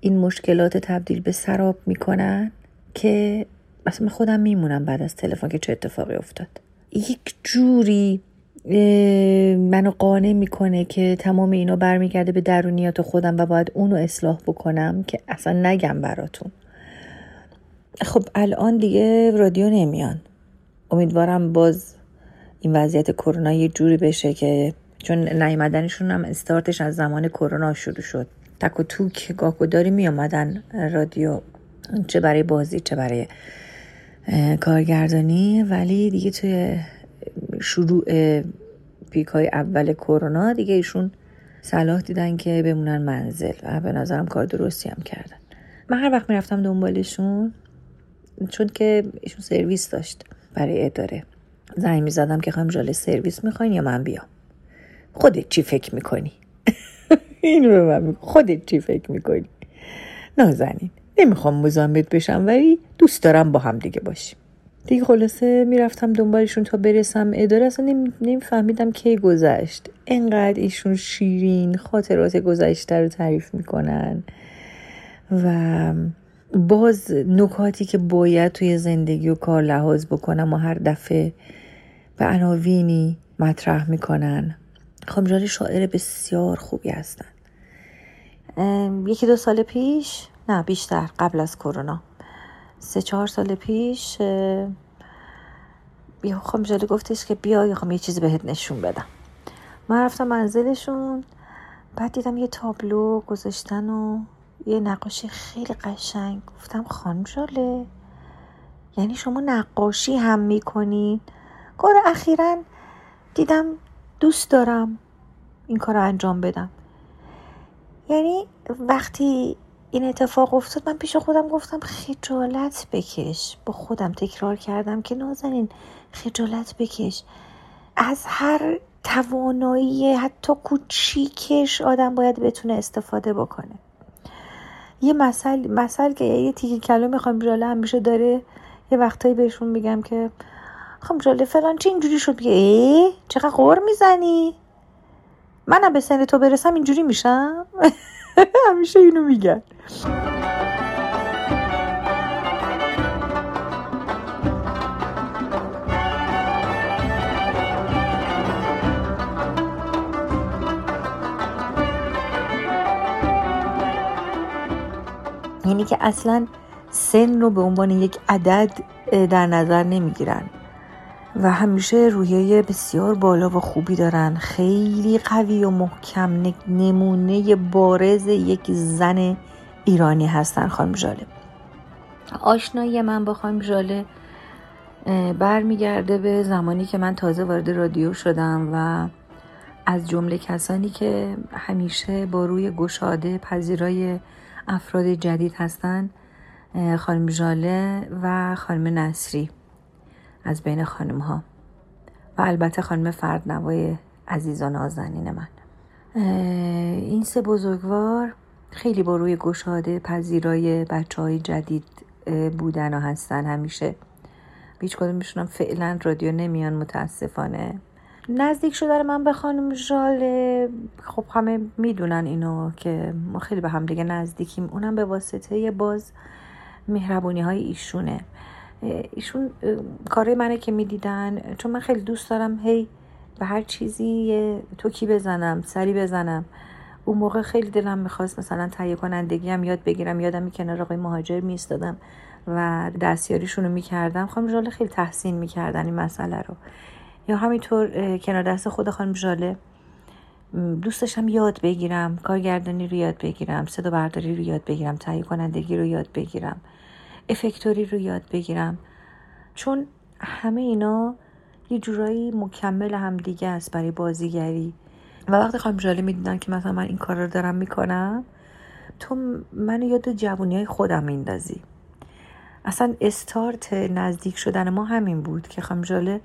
این مشکلات تبدیل به سراب میکنن که اصلا من خودم میمونم بعد از تلفن که چه اتفاقی افتاد. یک جوری منو قانع میکنه که تمام اینا برمیگرده به درونیات خودم و باید اونو اصلاح بکنم که اصلا نگم براتون. خب الان دیگه رادیو نمیان. امیدوارم باز این وضعیت کرونا یه جوری بشه که چون نیامدنشون هم استارتش از زمان کرونا شروع شد، تک و توک گاه‌گداری می اومدن رادیو، چه برای بازی چه برای کارگردانی، ولی دیگه توی شروع پیکای اول کرونا دیگه ایشون صلاح دیدن که بمونن منزل و به نظرم کار درستی هم کردن. من هر وقت می رفتم دنبالشون، چون که ایشون سرویس داشت برای اداره، زنگ می‌زدم که خانم ژاله سرویس می‌خواین یا من بیام؟ خودت چی فکر می‌کنی؟ اینو به من میگه، خودت چی فکر می‌کنی؟ نازنین، نمی‌خوام مزاحمت بشم ولی دوست دارم با هم دیگه باشیم. دیگه خلاصه میرفتم دنبالشون تا برسم اداره. اصلا نمی‌فهمیدم کی گذشت. انقدر ایشون شیرین خاطرات گذشته رو تعریف می‌کنن و باز نکاتی که باید توی زندگی و کار لحاظ بکنم و هر دفعه به عناوینی مطرح میکنن. خانم ژاله شاعر بسیار خوبی هستن. یکی دو سال پیش، نه بیشتر، قبل از کرونا 3-4 سال پیش خانم ژاله گفتش که بیا یه چیز بهت نشون بدم. من رفتم منزلشون، بعد دیدم یه تابلو گذاشتن و یه نقاشی خیلی قشنگ. گفتم خانم ژاله یعنی شما نقاشی هم میکنین؟ کار اخیراً دیدم دوست دارم این کار رو انجام بدم. یعنی وقتی این اتفاق افتاد من پیش خودم گفتم خجالت بکش، با خودم تکرار کردم که نازنین خجالت بکش، از هر توانایی حتی کوچیکش آدم باید بتونه استفاده بکنه. یه مثل که یه تیکه کلمه خانم جاله همیشه داره، یه وقتایی بهشون میگم که خانم جاله فلان چی اینجوری شد، بگه ای چقدر غر میزنی، منم به سن تو برسم اینجوری میشم. همیشه اینو میگن. یعنی که اصلا سن رو به عنوان یک عدد در نظر نمیگیرن و همیشه روحیه بسیار بالا و خوبی دارن، خیلی قوی و محکم، نمونه بارز یک زن ایرانی هستن خانم جاله. آشنایی من با خانم جاله برمیگرده به زمانی که من تازه وارد رادیو شدم و از جمله کسانی که همیشه با روی گشاده پذیرای افراد جدید هستن خانم جاله و خانم نصری از بین خانم ها و البته خانم فردنوای عزیزان نازنین من. این سه بزرگوار خیلی با روی گشاده پذیرای بچه های جدید بودن و هستن، همیشه هیچ کدومشون فعلا رادیو نمیان متاسفانه. نزدیک شدن من به خانم جاله، خب همه میدونن اینو که ما خیلی به هم دیگه نزدیکیم، اونم به واسطه باز مهربونی های ایشونه. ایشون کاره منه که میدیدن، چون من خیلی دوست دارم هی به هر چیزی توکی بزنم، سری بزنم. اون موقع خیلی دلم میخواست مثلا تهیه کنندگی هم یاد بگیرم، یادم کنار آقای مهاجر میستادم و دستیاریشون رو میکردم. خانم جاله خیلی تحسین میکردن این مسئله رو، یا همینطور کنار دست خود خانم جاله دوست داشتم یاد بگیرم، کارگردانی رو یاد بگیرم، صدا برداری رو یاد بگیرم، تهیه کنندگی رو یاد بگیرم، افکتوری رو یاد بگیرم، چون همه اینا یه جورایی مکمل هم دیگه است برای بازیگری. و وقتی خانم جاله میدیدن که مثلا من این کار رو دارم میکنم، تو منو یاد جوونیای خودم میندازی. اصلا استارت نزدیک شدن ما همین بود که خانم جاله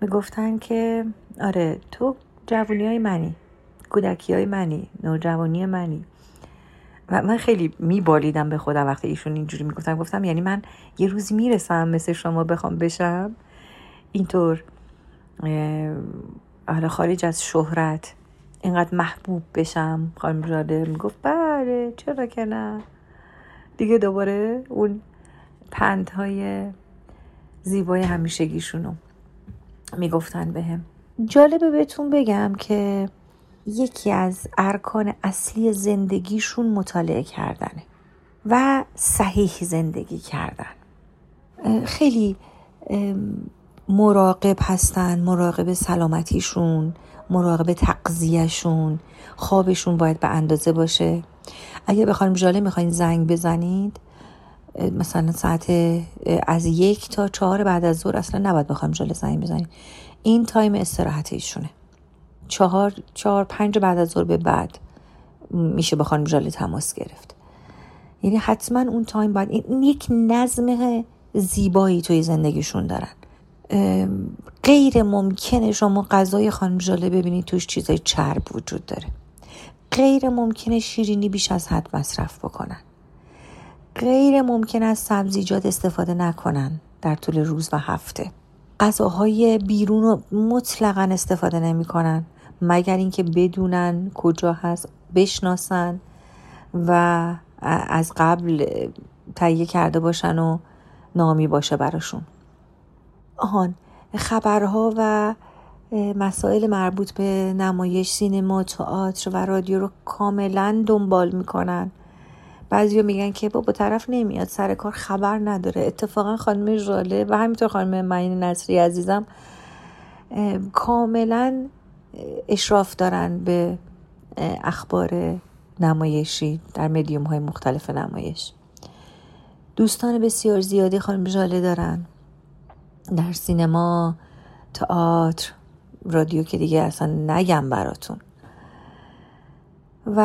میگفتن که آره تو جوونیای منی، کودکیای منی، نوجوانی منی. و من خیلی میبالیدم به خودم وقتی ایشون اینجوری میگفتن. گفتم یعنی من یه روز میرسم مثل شما بخوام بشم اینطور، حالا خارج از شهرت اینقدر محبوب بشم. خانم جاله میگفت بله چرا که نه. دیگه دوباره اون پندهای زیبای همیشگیشونو میگفتن بهم. جالبه بهتون بگم که یکی از ارکان اصلی زندگیشون مطالعه کردنه و صحیح زندگی کردن. خیلی مراقب هستن، مراقب سلامتیشون، مراقب تغذیهشون، خوابشون باید به اندازه باشه. اگه به خانم جاله میخواین زنگ بزنید مثلا ساعت از 1 تا 4 بعد از ظهر اصلا نباید به خانم جاله زنگ بزنید، این تایم استراحت ایشونه. 4-5 بعد از ظهر به بعد میشه با خانم جاله تماس گرفت. یعنی حتما اون تایم بعد این یک نظم زیبایی توی زندگیشون دارن. غیر ممکنه شما غذای خانم جاله ببینید توش چیزای چرب وجود داره، غیر ممکنه شیرینی بیش از حد مصرف بکنن، غیر ممکن از سبزیجات استفاده نکنن در طول روز و هفته، غذاهای بیرون رو مطلقا استفاده نمی کنن مگر اینکه بدونن کجا هست، بشناسن و از قبل تهیه کرده باشن و نامی باشه براشون. خبرها و مسائل مربوط به نمایش، سینما، تئاتر و رادیو رو کاملا دنبال میکنن. بعضیا میگن که بابا طرف نمیاد سر کار، خبر نداره. اتفاقا خانم جاله و همینطور خانم مهین نصری عزیزم کاملا اشراف دارن به اخبار نمایشی در مدیوم های مختلف نمایش. دوستان بسیار زیادی خانم جاله دارن در سینما، تئاتر، رادیو که دیگه اصلا نگم براتون. و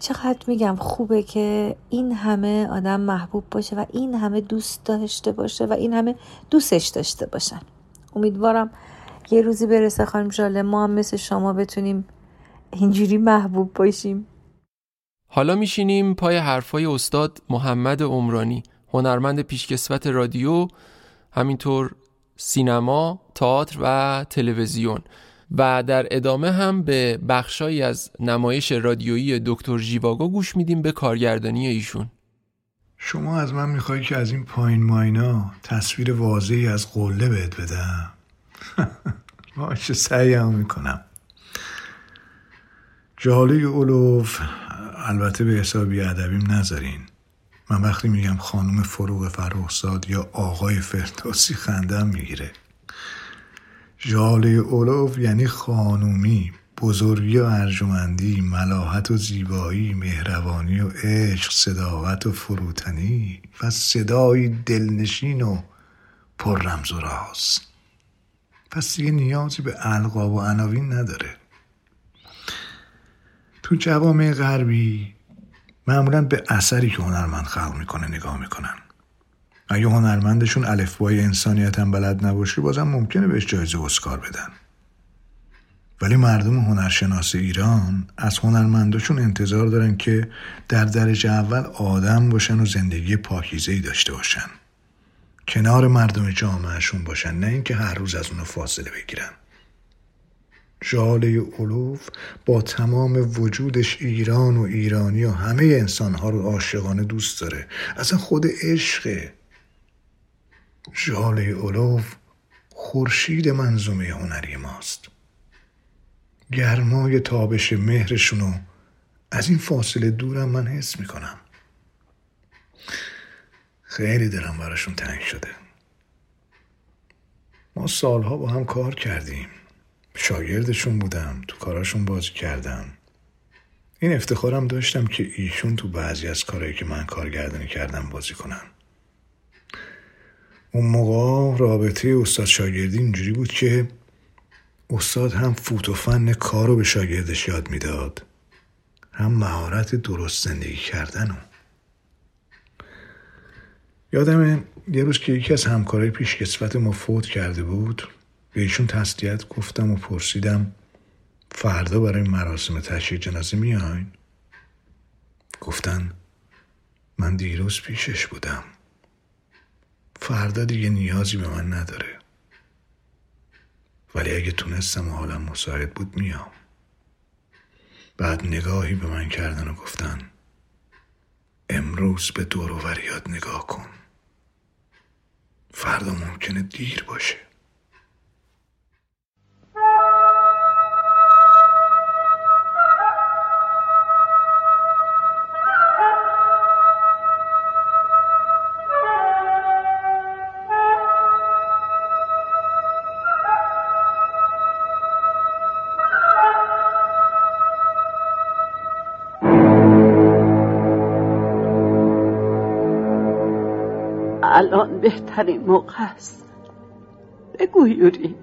چقدر میگم خوبه که این همه آدم محبوب باشه و این همه دوست داشته باشه و این همه دوستش داشته باشن. امیدوارم یه روزی برسه خانم ژاله ما هم مثل شما بتونیم اینجوری محبوب باشیم. حالا میشینیم پای حرفای استاد محمد عمرانی، هنرمند پیشکسوت رادیو، همینطور سینما، تئاتر و تلویزیون، و در ادامه هم به بخشایی از نمایش رادیویی دکتر جیواگو گوش میدیم به کارگردانی ایشون. شما از من میخوایی که از این پایین ماینا تصویر واضحی از قله بهت بدم؟ باشه سعی هم میکنم. جاله علوف البته به حسابی ادبیم نذارین. من وقتی میگم خانم فروغ فرخزاد یا آقای فردوسی خندم میگیره. جاله علوف یعنی خانومی، بزرگی و ارجمندی، ملاحت و زیبایی، مهربانی و عشق، صداقت و فروتنی و صدایی دلنشین و پر رمز و راز. پس دیگه نیازی به القاب و عناوین نداره. تو جوامع غربی معمولا به اثری که هنرمند خلق میکنه نگاه میکنن. اگه هنرمندشون الفبای انسانیت هم بلد نباشه بازم ممکنه بهش جایزه اسکار بدن. ولی مردم هنرشناس ایران از هنرمندشون انتظار دارن که در درجه اول آدم باشن و زندگی پاکیزه‌ای داشته باشن. کنار مردم جامعهشون باشن، نه اینکه هر روز از اونها فاصله بگیرن. جاله علوف با تمام وجودش ایران و ایرانی و همه انسانها رو عاشقانه دوست داره. اصلا خود عشقه. جاله علوف خورشید منظومه هنری ماست. گرمای تابش مهرشونو از این فاصله دورم من حس میکنم. خیلی دلم براشون تنگ شده. ما سالها با هم کار کردیم، شاگردشون بودم، تو کاراشون بازی کردم. این افتخارم داشتم که ایشون تو بعضی از کارهایی که من کارگردانی کردم بازی کنن. اون موقع رابطه استاد شاگردی اینجوری بود که استاد هم فوت و فن کار رو به شاگردش یاد میداد، هم مهارت درست زندگی کردن. یادمه یه روز که یکی از همکارای پیشکسوت ما فوت کرده بود به ایشون تسلیت گفتم و پرسیدم فردا برای مراسم تشییع جنازه میاین؟ گفتن من دیروز پیشش بودم، فردا دیگه نیازی به من نداره، ولی اگه تونستم و حالم مساعد بود میام. بعد نگاهی به من کردن و گفتن امروز به دور و بریات نگاه کن، فردا ممکنه دیر باشه. الان بهترین موقع است. بگو یوری،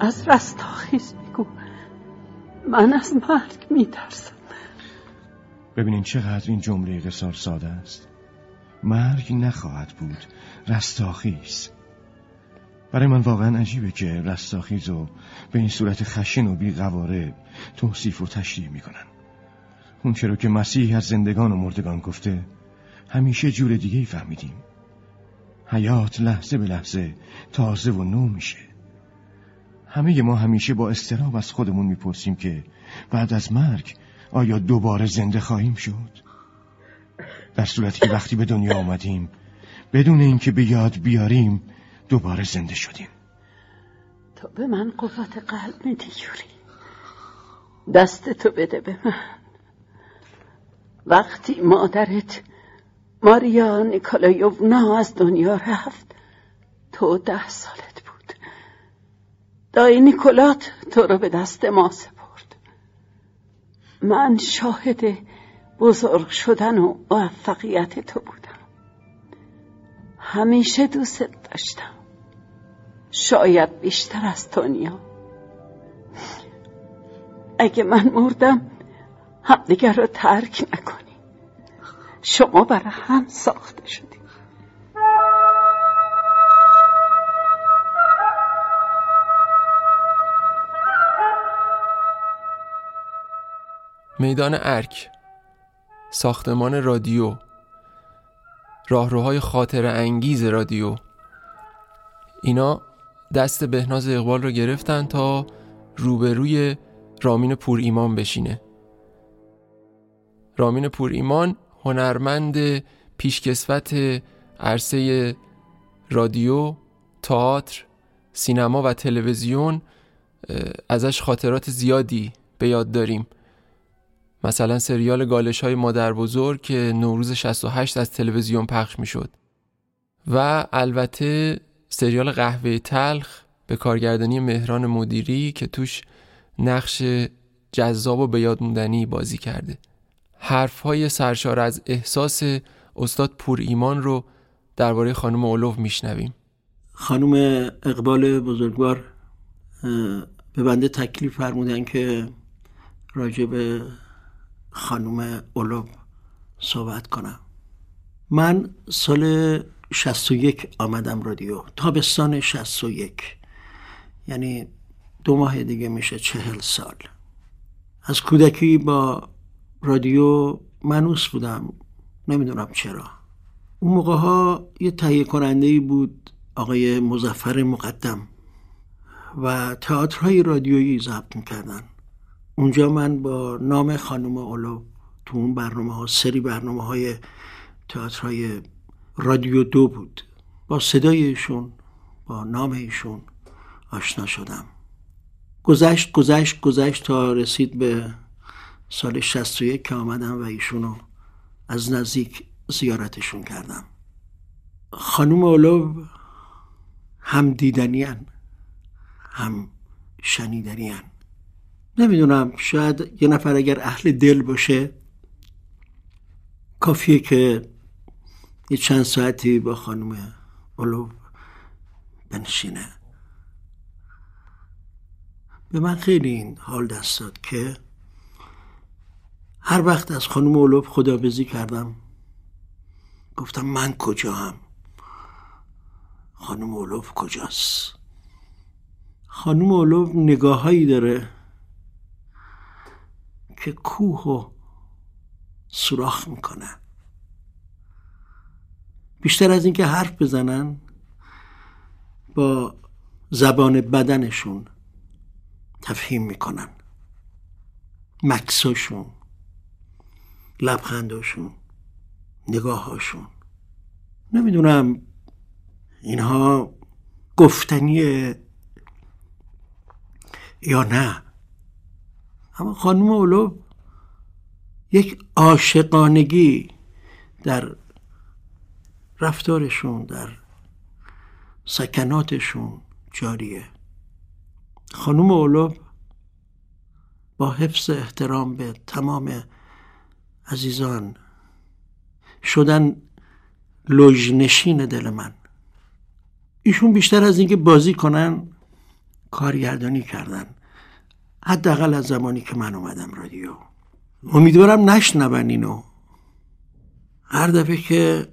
از رستاخیز بگو. من از مرگ میترسم. ببینین چقدر این جمله قصار ساده است. مرگ نخواهد بود، رستاخیز. برای من واقعا عجیبه که رستاخیز رو به این صورت خشن و بی‌قواره توصیف و تشریح میکنن. اون چرا که مسیح از زندگان و مردگان گفته همیشه جور دیگه‌ای فهمیدیم. حیات لحظه به لحظه تازه و نو میشه. همه ما همیشه با اضطراب از خودمون میپرسیم که بعد از مرگ آیا دوباره زنده خواهیم شد؟ در صورتی که وقتی به دنیا آمدیم بدون اینکه به یاد بیاریم دوباره زنده شدیم. تو به من قوت قلب میدی یوری، دستتو بده به من. وقتی مادرت ماریا نیکولایونا از دنیا رفت تو 10 سالت بود. دایی نیکولات تو رو به دست ما سپرد. من شاهد بزرگ شدن و موفقیت تو بودم. همیشه دوست داشتم، شاید بیشتر از دنیا. اگه من مردم همدیگر را ترک نکنیم. شما برای هم ساخته شدید. میدان ارک، ساختمان رادیو، راهروهای خاطره انگیز رادیو، اینا دست بهناز اقبال رو گرفتن تا روبروی رامین پورایمان بشینه. رامین پورایمان هنرمند پیشکسوت عرصه رادیو، تئاتر، سینما و تلویزیون، ازش خاطرات زیادی به یاد داریم. مثلا سریال گالش‌های مادر بزرگ که نوروز 68 از تلویزیون پخش می‌شد و البته سریال قهوه تلخ به کارگردانی مهران مدیری که توش نقش جذاب و بیادموندنی بازی کرده. حرف‌های سرشار از احساس استاد پورایمان رو درباره خانم اولوف میشنویم. خانم اقبال بزرگوار به بنده تکلیف فرمودن که راجع به خانم اولوف صحبت کنم. من سال 61 آمدم رادیو، تابستان 61، یعنی 2 ماه دیگه میشه 40 سال. از کودکی با رادیو مانوس بودم، نمیدونم چرا. اون موقع ها یه تهیه کننده‌ای بود آقای مظفر مقدم و تئاترهای رادیویی ضبط می‌کردن. اونجا من با نام خانم اولو تو اون برنامه ها، سری برنامه های تئاترهای رادیو 2 بود، با صدایشون، با نام ایشون آشنا شدم. گذشت تا رسید به سال 61 که آمدم و ایشونو از نزدیک زیارتشون کردم. خانم اولو هم دیدنیان، هم شنیدنیان. نمیدونم، شاید یه نفر اگر اهل دل باشه کافیه که یه چند ساعتی با خانم اولو بنشینه. به من خیلی این حال دست داد که هر وقت از خانم اولو خداحافظی کردم گفتم من کجاام، خانم اولو کجاست. خانم اولو نگاهایی داره که کوه رو سوراخ میکنه. بیشتر از اینکه حرف بزنن با زبان بدنشون تفهیم میکنن، مکساشون، لبخنداشون، نگاهاشون. نمیدونم اینها گفتنیه یا نه، اما خانم اولو یک عاشقانگی در رفتارشون، در سکناتشون جاریه. خانم اولو با حفظ احترام به تمام عزیزان شدن لوژنشین دل من. ایشون بیشتر از اینکه بازی کنن کارگردانی کردن، حداقل از زمانی که من اومدم رادیو. امیدوارم نشنون اینو. هر دفعه که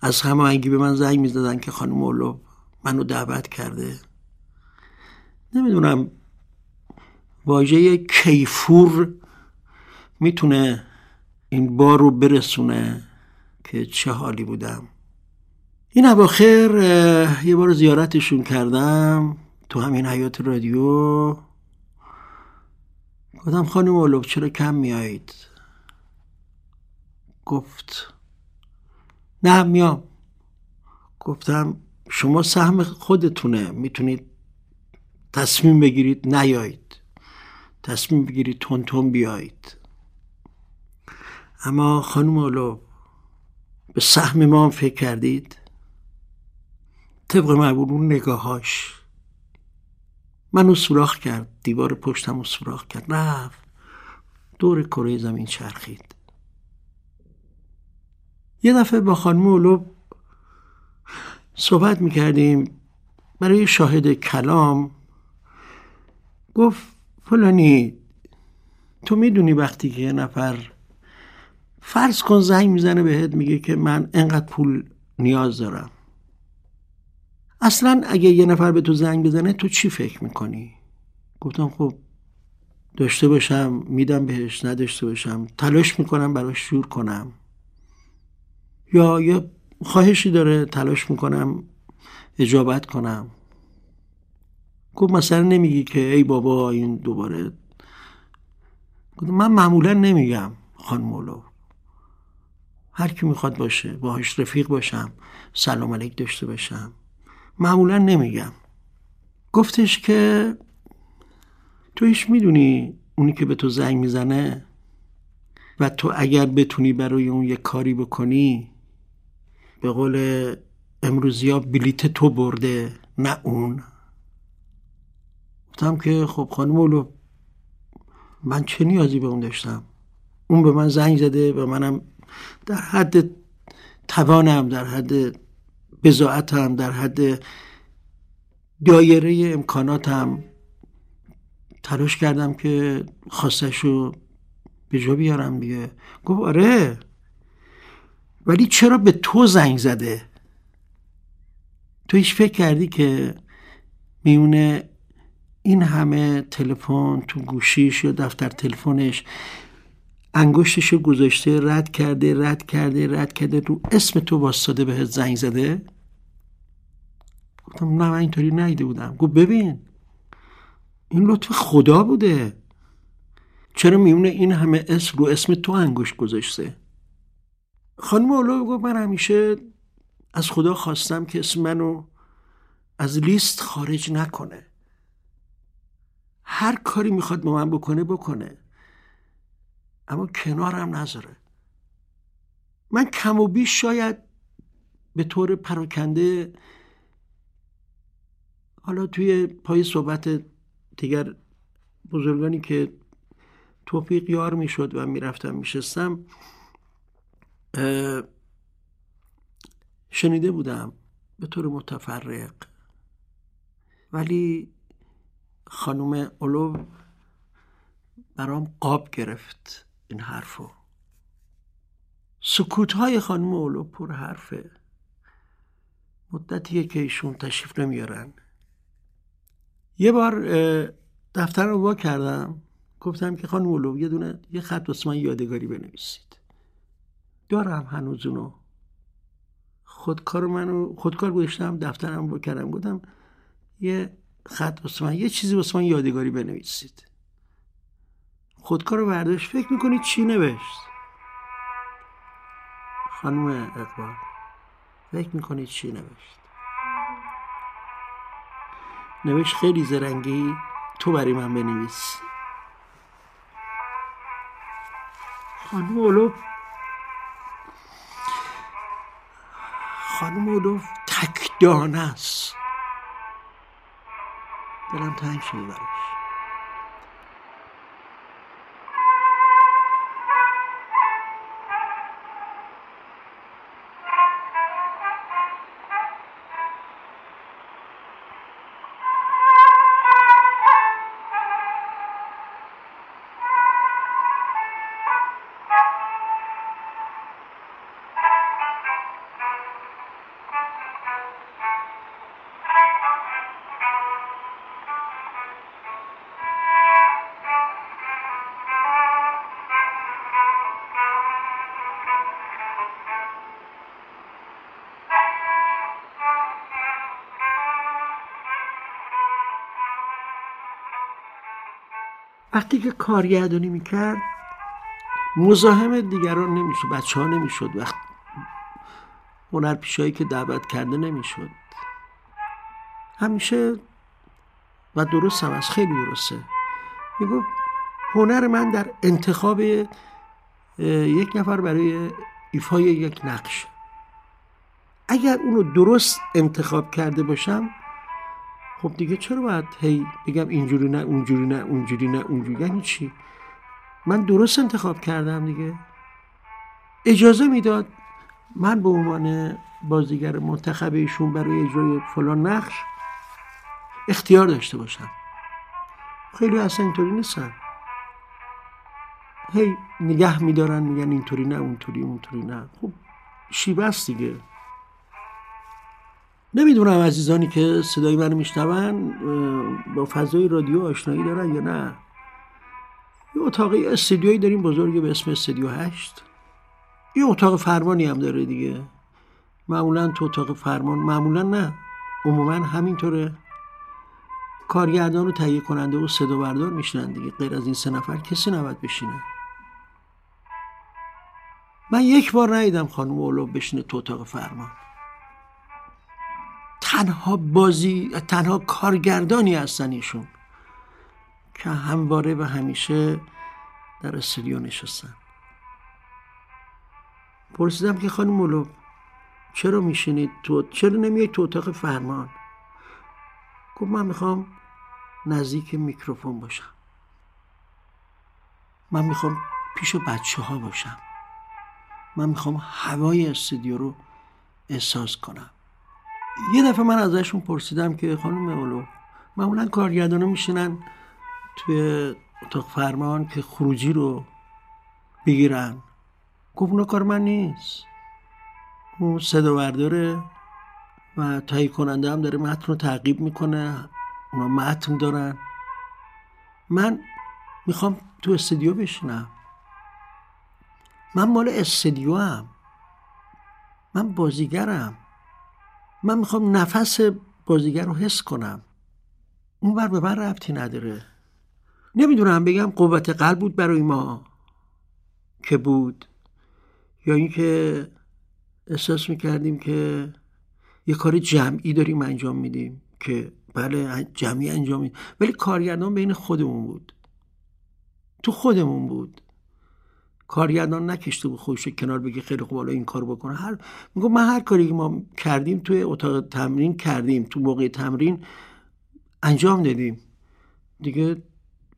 از هماهنگی به من زنگ می‌زدن که خانم اولو منو دعوت کرده، نمیدونم واژه کیفور میتونه این بار رو برسونه که چه حالی بودم. این اواخر یه بار زیارتشون کردم تو همین حیات رادیو. گفتم خانم اولو چرا کم میایید؟ گفت نه میام. گفتم شما سهم خودتونه، میتونید تصمیم بگیرید نیایید، تصمیم بگیرید تون بیایید. اما خانم اولو به سهم ما هم فکر کردید؟ طبق معمول نگاهاش منو سوراخ کرد، دیوار پشتمو سوراخ کرد، رفت دور کره زمین چرخید. یه دفعه با خانم اولو صحبت میکردیم برای شاهد کلام. گفت فلانی تو میدونی وقتی که یه نفر فرض کن زنگ میزنه بهت میگه که من انقدر پول نیاز دارم، اصلا اگه یه نفر به تو زنگ بزنه تو چی فکر میکنی؟ گفتم خب داشته باشم میدم بهش، نداشته باشم تلاش میکنم براش شور کنم، یا یه خواهشی داره تلاش میکنم اجابت کنم. گفت مثلا نمیگی که ای بابا این دوباره؟ من معمولا نمیگم خانم اولو، هر کی میخواد باشه، باهاش رفیق باشم، سلام علیک داشته باشم، معمولا نمیگم. گفتش که تو هیچ میدونی اونی که به تو زنگ میزنه و تو اگر بتونی برای اون یه کاری بکنی، به قول امروزی ها بلیت تو برده نه اون. گفتم که خب خانم اولو من چه نیازی به اون داشتم؟ اون به من زنگ زده و منم در حد توانم، در حد بضاعتم، در حد دایره امکاناتم تلاش کردم که خواستشو به جا بیارم دیگه. گفت آره ولی چرا به تو زنگ زده؟ تو هیچ فکر کردی که میونه این همه تلفن تو گوشیش یا دفتر تلفنش انگشتشو گذاشته رد کرده رو اسم تو واسطه بهت زنگ زده؟ گفتم نه من اینطوری ندیده بودم. گفت ببین این لطف خدا بوده، چرا میونه این همه اسم رو اسم تو انگشت گذاشته؟ خانم اولو گفت من همیشه از خدا خواستم که اسم منو از لیست خارج نکنه، هر کاری میخواد با من بکنه اما کنارم نذاره. من کم و بیش شاید به طور پراکنده، حالا توی پای صحبت دیگر بزرگانی که توفیق یار میشد و میرفتم میشستم شنیده بودم به طور متفرق، ولی خانم اولو برام قاب گرفت این حرفو. سکوت‌های خانم اولو پر حرفه، مدتیه که ایشون تشریف نمیارن. یه بار دفتر رو وا کردم، گفتم که خانم اولو یه خط واسه من یادگاری بنویسید. دارم هنوز اونو، خودکار گذاشتم، دفترم وا کردم، گفتم یه خط واسه من، یه چیزی واسه من یادگاری بنویسید. خودکار رو برداشت، فکر میکنی چی نوشت؟ خانم اقبال فکر میکنی چی نوشت؟ نوشت خیلی زرنگی، تو برای من بنویس. خانم اولو تکدانه است. دلم تنگ شده براش. وقتی که کارگردانی میکرد مزاحم دیگران نمیشد، بچه ها نمیشد، وقت هنرپیشهایی که دعوت کرده نمیشد. همیشه و درست هم از خیلی درسته میگفت هنر من در انتخاب یک نفر برای ایفای یک نقش، اگر اونو درست انتخاب کرده باشم خب دیگه چرا باید هی بگم اینجوری نه اونجوری نه اونجوری نه اونجوری؟ یعنی چی؟ من درست انتخاب کردم دیگه. اجازه میداد من به عنوان بازیگر منتخب ایشون برای اجرای فلان نقش اختیار داشته باشم. خیلی اصلا اینطوری نیستن. هی نگه میدارن، میگن اینطوری نه اونطوری، اونطوری نه. خب شیبه است دیگه. نمیدونم عزیزانی که صدای منو میشنون با فضای رادیو آشنایی دارن یا نه. یه اتاقی استودیویی داریم بزرگی به اسم استودیو 8. یه اتاق فرمانی هم داره دیگه. معمولا تو اتاق فرمان، معمولا نه، عموما همینطوره، کارگردان و تهیه کننده و صدا بردار میشنن دیگه. غیر از این سه نفر کسی نباید بشینه. من یک بار ندیدم خانم اولو بشینه تو اتاق فرمان. تنها کارگردانی هستن ایشون که همواره و همیشه در استودیو نشستن. پرسیدم که خانم اولو چرا میشینید تو، چرا نمیایید تو اتاق فرمان؟ گفت من میخوام نزدیک میکروفون باشم، من میخوام پیش بچه ها باشم، من میخوام هوای استودیو رو احساس کنم. یه دفعه من ازشون پرسیدم که خانم اولو، معمولا کارگردانا میشینن توی اتاق فرمان که خروجی رو بگیرن. گفت اونا کار من نیست، اون صدا برداره و تهیه کننده هم داره متن رو تعقیب میکنه، اونا متن دارن، من میخوام تو استودیو بشینم، من مال استودیو هم، من بازیگرم، من میخوام نفس بازیگر رو حس کنم، اون بر به من ربطی نداره. نمیدونم بگم قوت قلب بود برای ما که بود، یا این که احساس میکردیم که یه کار جمعی داریم انجام میدیم که بله جمعی انجام میدیم، ولی کارگردان بین خودمون بود، تو خودمون بود. کارگردان نکشته بود خودش کنار بگه خیلی خوب حالا این کار بکنه. میگم من هر کاری که ما کردیم توی اتاق تمرین کردیم، تو موقع تمرین انجام دادیم دیگه،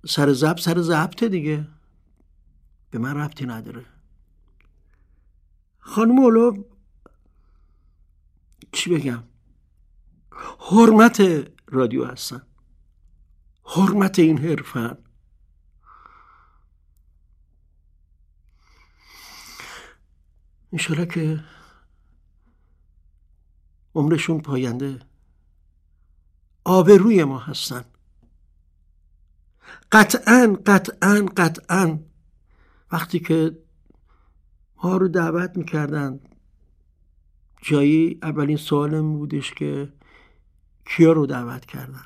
سر ضبط دیگه، به من ربطی نداره. خانم اولو چی بگم، حرمت رادیو هستن، حرمت این حرفن. انشالله که عمرشون پاینده، آبروی ما هستن. قطعاً وقتی که ما رو دعوت میکردن جایی، اولین سوالم بودش که کیا رو دعوت کردن.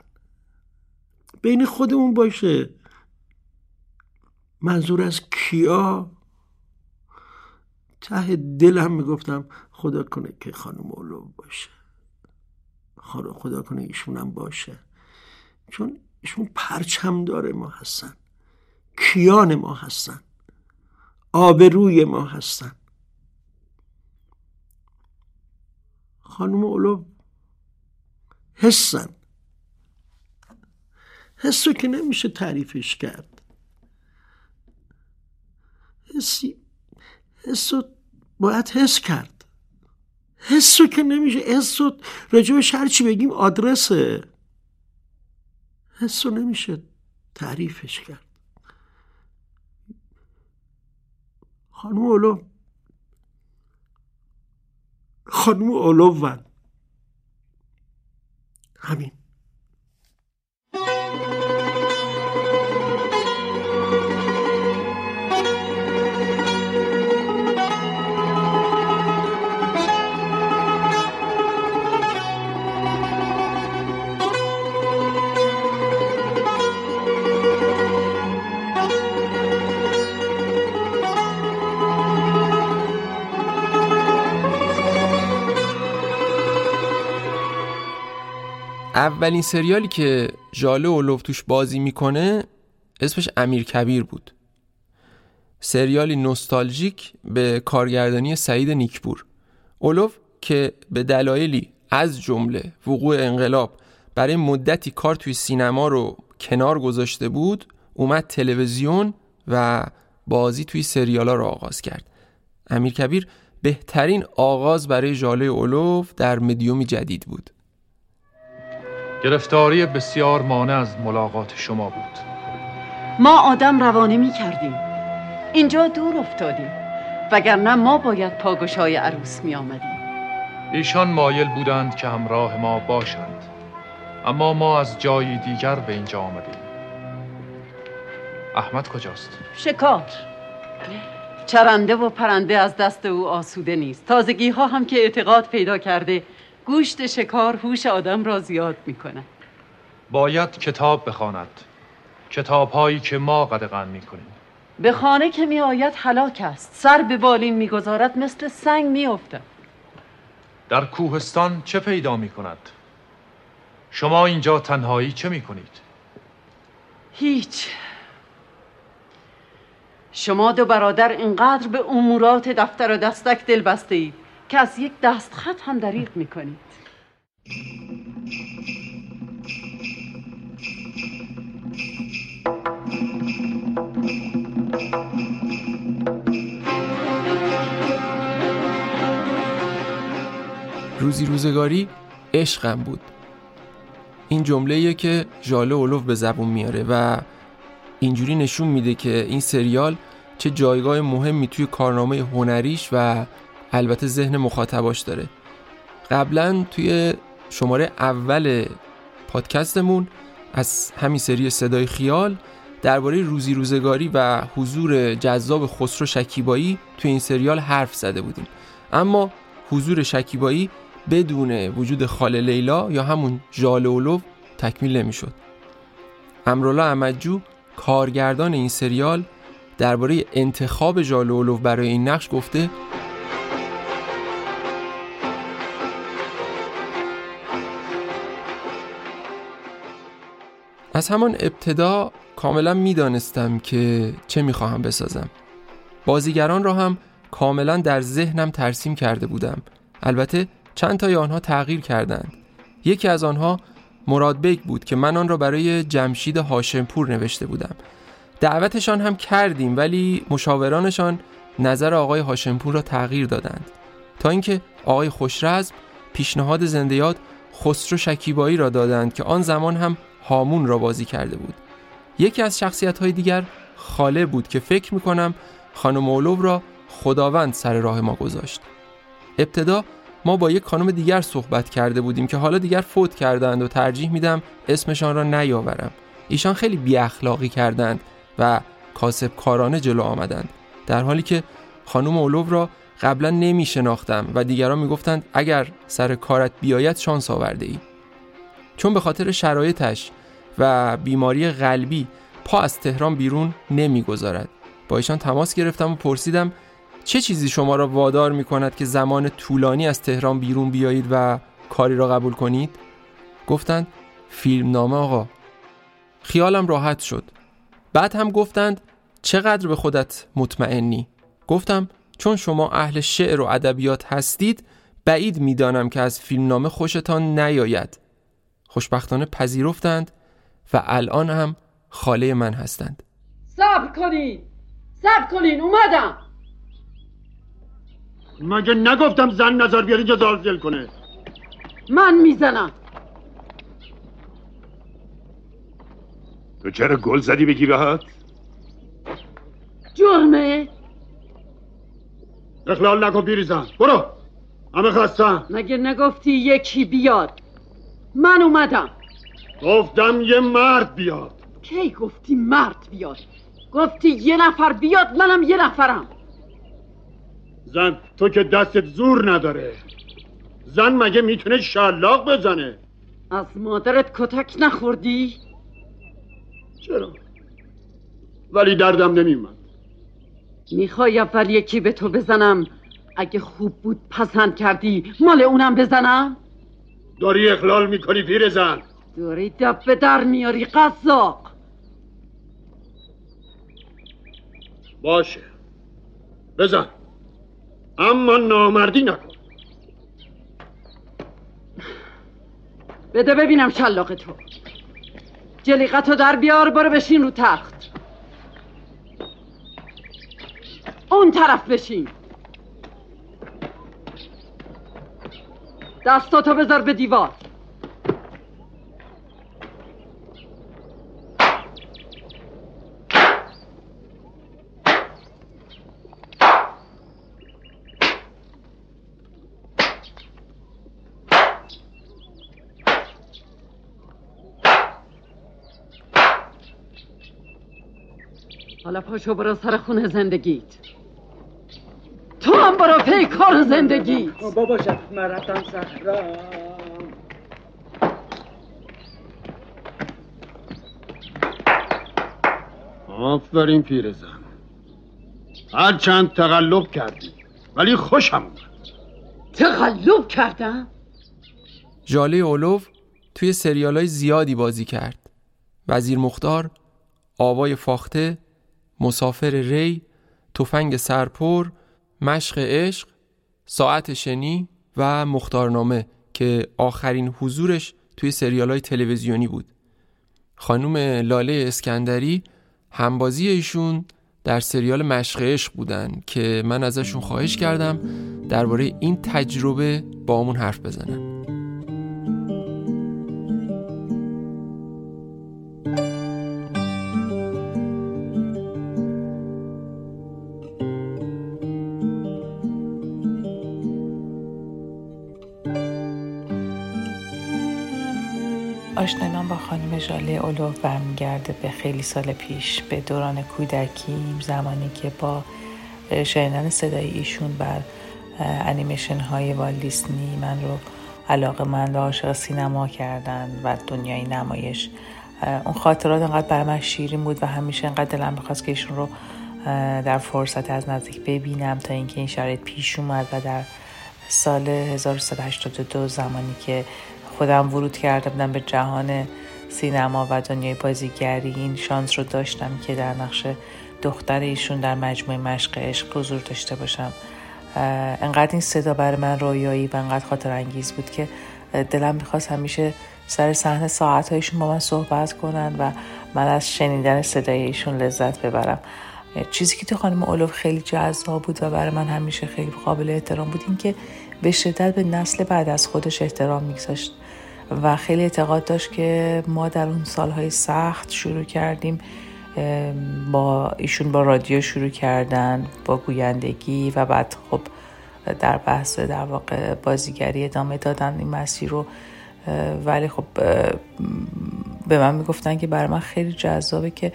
بین خودمون باشه، منظور از کیا. ته دلم میگفتم خدا کنه که خانم اولو باشه، خدا کنه ایشونم باشه، چون ایشون پرچم داره ما هستن، کیان ما هستن، آبروی ما هستن. خانم اولو حسن، حسو که نمیشه تعریفش کرد، حسو باید حس کرد، حسو که نمیشه، حسو راجبش هرچی بگیم آدرسه، حسو نمیشه تعریفش کرد. خانم اولو همین. اولین سریالی که ژاله اولو توش بازی میکنه اسمش امیر کبیر بود، سریالی نوستالژیک به کارگردانی سعید نیکپور. اولو که به دلایلی از جمله وقوع انقلاب برای مدتی کار توی سینما رو کنار گذاشته بود، اومد تلویزیون و بازی توی سریالا رو آغاز کرد. امیر کبیر بهترین آغاز برای ژاله اولو در مدیومی جدید بود. گرفتاری بسیار مانع از ملاقات شما بود. ما آدم روانه می کردیم، اینجا دور افتادیم، وگرنه ما باید پاگوشای عروس می آمدیم. ایشان مایل بودند که همراه ما باشند، اما ما از جای دیگر به اینجا آمدیم. احمد کجاست؟ شکار چرنده و پرنده از دست او آسوده نیست. تازگی ها هم که اعتقاد پیدا کرده، گوشت شکار هوش آدم را زیاد می کند. باید کتاب بخواند، کتاب هایی که ما قدغن می کنیم. به خانه که می آید هلاک است، سر به بالین می گذارد، مثل سنگ می افتد. در کوهستان چه پیدا می کند؟ شما اینجا تنهایی چه می کنید؟ هیچ. شما دو برادر اینقدر به امورات دفتر و دستک دل بسته اید که از یک دست خط هم دریغ می کنید. روزی روزگاری عشقم بود. این جمله‌ایه که ژاله اولوف به زبون میاره و اینجوری نشون میده که این سریال چه جایگاه مهمی توی کارنامه هنریش و البته ذهن مخاطباش داره. قبلا توی شماره اول پادکستمون از همین سری صدای خیال درباره روزی روزگاری و حضور جذاب خسرو شکیبایی توی این سریال حرف زده بودیم، اما حضور شکیبایی بدون وجود خاله لیلا یا همون ژاله اولوف تکمیل نمیشد. امرالله احمدجو کارگردان این سریال درباره انتخاب ژاله اولوف برای این نقش گفته: از همان ابتدا کاملا میدانستم که چه میخواهم بسازم. بازیگران را هم کاملا در ذهنم ترسیم کرده بودم. البته چند تای آنها تغییر کردند. یکی از آنها مرادبیک بود که من آن را برای جمشید هاشمپور نوشته بودم. دعوتشان هم کردیم، ولی مشاورانشان نظر آقای هاشمپور را تغییر دادند تا اینکه آقای خوشرزم پیشنهاد زنده یاد خسرو شکیبایی را دادند که آن زمان هم هامون را بازی کرده بود. یکی از شخصیت‌های دیگر خاله بود که فکر می‌کنم خانم اولوف را خداوند سر راه ما گذاشت. ابتدا ما با یک خانم دیگر صحبت کرده بودیم که حالا دیگر فوت کردند و ترجیح میدم اسمشان را نیاورم. ایشان خیلی بی اخلاقی کردند و کاسبکارانه جلو آمدند، در حالی که خانم اولوف را قبلا نمی‌شناختم و دیگران می‌گفتند اگر سر کارت بیاید شانس آورده‌ای. چون به خاطر شرایطش و بیماری قلبی پا از تهران بیرون نمی‌گذارد، با ایشان تماس گرفتم و پرسیدم چه چیزی شما را وادار می‌کند که زمان طولانی از تهران بیرون بیایید و کاری را قبول کنید؟ گفتند فیلمنامه آقا. خیالم راحت شد. بعد هم گفتند چقدر به خودت مطمئنی؟ گفتم چون شما اهل شعر و ادبیات هستید بعید می‌دانم که از فیلمنامه خوشتان نیاید. خوشبختانه پذیرفتند و الان هم خاله من هستند. صبر کنین، صبر کنین، اومدم. مگه نگفتم زن نظر بیاری که زارزل کنه؟ من میزنم. تو چرا گل زدی بگی بهت؟ جرمه؟ اخلال نکن بیریزم، برو همه خستم. مگه نگفتی یکی بیاد؟ من اومدم. گفتم یه مرد بیاد. کی گفتی مرد بیاد؟ گفتی یه نفر بیاد، منم یه نفرم. زن تو که دستت زور نداره. زن مگه میتونه شلاق بزنه؟ از مادرت کتک نخوردی؟ چرا؟ ولی دردم نمیومد. میخوای اول یکی به تو بزنم، اگه خوب بود پسند کردی مال اونم بزنم؟ داری اخلال میکنی پیر زن، داری دب به در میاری قزاق. باشه بزن، اما نامردی نکن. بده ببینم شلاق تو. جلیقتو در بیار، برو بشین رو تخت. اون طرف بشین. دستاتو بذار به دیوار. حالا پاشو برو سر خونه زندگیت. تو هم برو پی کار زندگیت. بابا شد من رفتم صحرا. آفرین پیرزن، هر چند تقلب کردی ولی خوشم اومد. تقلب کردم؟ ژاله اولو توی سریالای زیادی بازی کرد. وزیر مختار، آوای فاخته، مسافر ری، تفنگ سرپر، مشق عشق، ساعت شنی و مختارنامه که آخرین حضورش توی سریالای تلویزیونی بود. خانم لاله اسکندری همبازی ایشون در سریال مشق عشق بودن که من ازشون خواهش کردم درباره این تجربه با همون حرف بزنن. آشنایان با خانم ژاله اولو برمیگرده به خیلی سال پیش، به دوران کودکیم، زمانی که با شنیدن صدای ایشون بر انیمیشن های والت دیزنی من رو علاقه‌مند و عاشق سینما کردن و دنیای نمایش. اون خاطرات انقدر برای من شیرین بود و همیشه انقدر دلم می‌خواست که ایشون رو در فرصت از نزدیک ببینم، تا اینکه این شرایط پیش اومد و در سال 1382 زمانی که خودم ورود کرده بودم به جهان سینما و دنیای بازیگری، این شانس رو داشتم که در نقش دختر ایشون در مجموعه مشق عشق حضور داشته باشم. انقدر این صدا برای من رویایی و انقدر خاطر انگیز بود که دلم می‌خواست همیشه سر صحنه ساعت‌هایشون با من صحبت کنن و من از شنیدن صدای ایشون لذت ببرم. چیزی که تو خانم اولو خیلی جذاب بود و برای من همیشه خیلی قابل احترام بود، این که به شدت به نسل بعد از خودش احترام می‌گذاشت و خیلی اعتقاد داشت که ما در اون سالهای سخت شروع کردیم، با ایشون با رادیو شروع کردن، با گویندگی و بعد خب در بحث در واقع بازیگری ادامه دادن این مسیر رو. ولی خب به من میگفتن که برای من خیلی جذابه که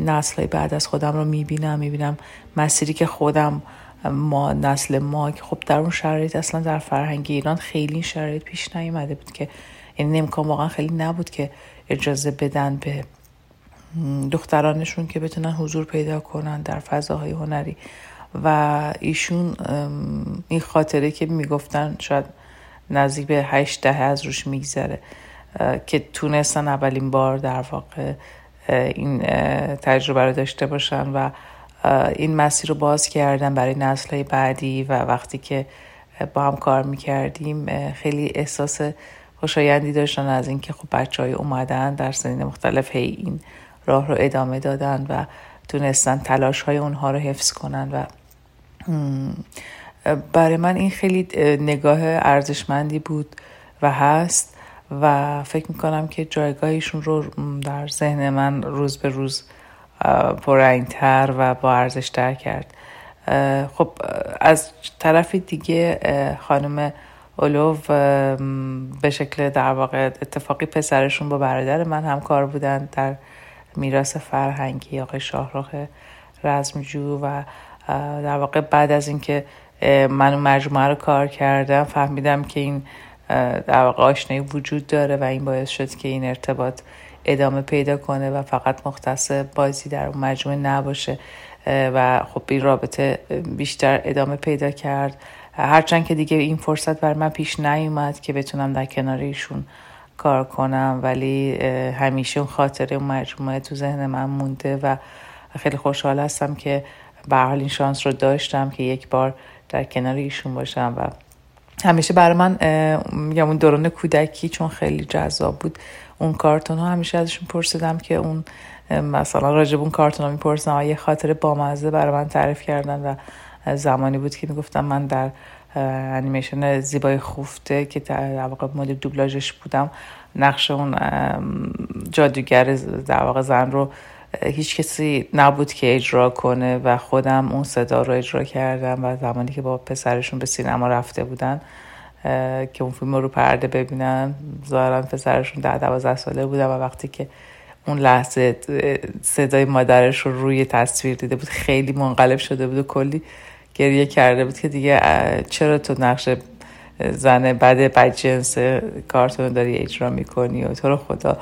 نسل‌های بعد از خودم رو میبینم مسیری که خودم ما نسل ما که خب در اون شرایط اصلا در فرهنگ ایران خیلی شرایط پیش نیامده بود که یعنی امکان واقعا خیلی نبود که اجازه بدن به دخترانشون که بتونن حضور پیدا کنن در فضاهای هنری. و ایشون این خاطره که میگفتن شاید نزدیک به 8 دهه از روش میگذره که تونستن اولین بار در واقع این تجربه رو داشته باشن و این مسیر رو باز کردن برای نسل‌های بعدی. و وقتی که با هم کار می‌کردیم خیلی احساس خوشایندی داشتن از اینکه خب بچه‌های اومدن در سنین مختلف این راه رو ادامه دادن و تونستن تلاش‌های اونها رو حفظ کنن و برای من این خیلی نگاه ارزشمندی بود و هست و فکر می‌کنم که جایگاهشون رو در ذهن من روز به روز پررنگ‌تر و با ارزش‌تر کرد. خب از طرف دیگه خانم اولو به شکل در واقع اتفاقی پسرشون با برادر من همکار بودن در میراث فرهنگی آقای شاهرخ رزمجو و در واقع بعد از اینکه من اون مجموعه رو کار کردم فهمیدم که این در واقع آشنایی وجود داره و این باعث شد که این ارتباط ادامه پیدا کنه و فقط مختص بازی در اون مجموعه نباشه و خب این رابطه بیشتر ادامه پیدا کرد. هرچند که دیگه این فرصت بر من پیش نیومد که بتونم در کنار ایشون کار کنم، ولی همیشه اون خاطره اون مجموعه تو ذهن من مونده و خیلی خوشحال هستم که به هر حال این شانس رو داشتم که یک بار در کنار ایشون باشم. و همیشه برای من میگم اون دوران کودکی چون خیلی جذاب بود اون کارتون ها، همیشه ازشون پرسیدم که اون مثلا راجب اون کارتون ها میپرسیدم، یه خاطره بامزه برای من تعریف کردن و زمانی بود که میگفتم من در انیمیشن زیبای خوفته که در واقع مدیر دوبلاژش بودم نقش اون جادوگر در واقع زن رو هیچ کسی نبود که اجرا کنه و خودم اون صدا رو اجرا کردم و زمانی که با پسرشون به سینما رفته بودن که اون فیلم رو پرده ببینن، ظاهرا پسرشون 10-12 ساله بودن و وقتی که اون لحظه صدای مادرش رو روی تصویر دیده بود، خیلی منقلب شده بود و کلی گریه کرده بود که دیگه چرا تو نقش زن بدجنس کارتون داری اجرا میکنی و تو رو خدا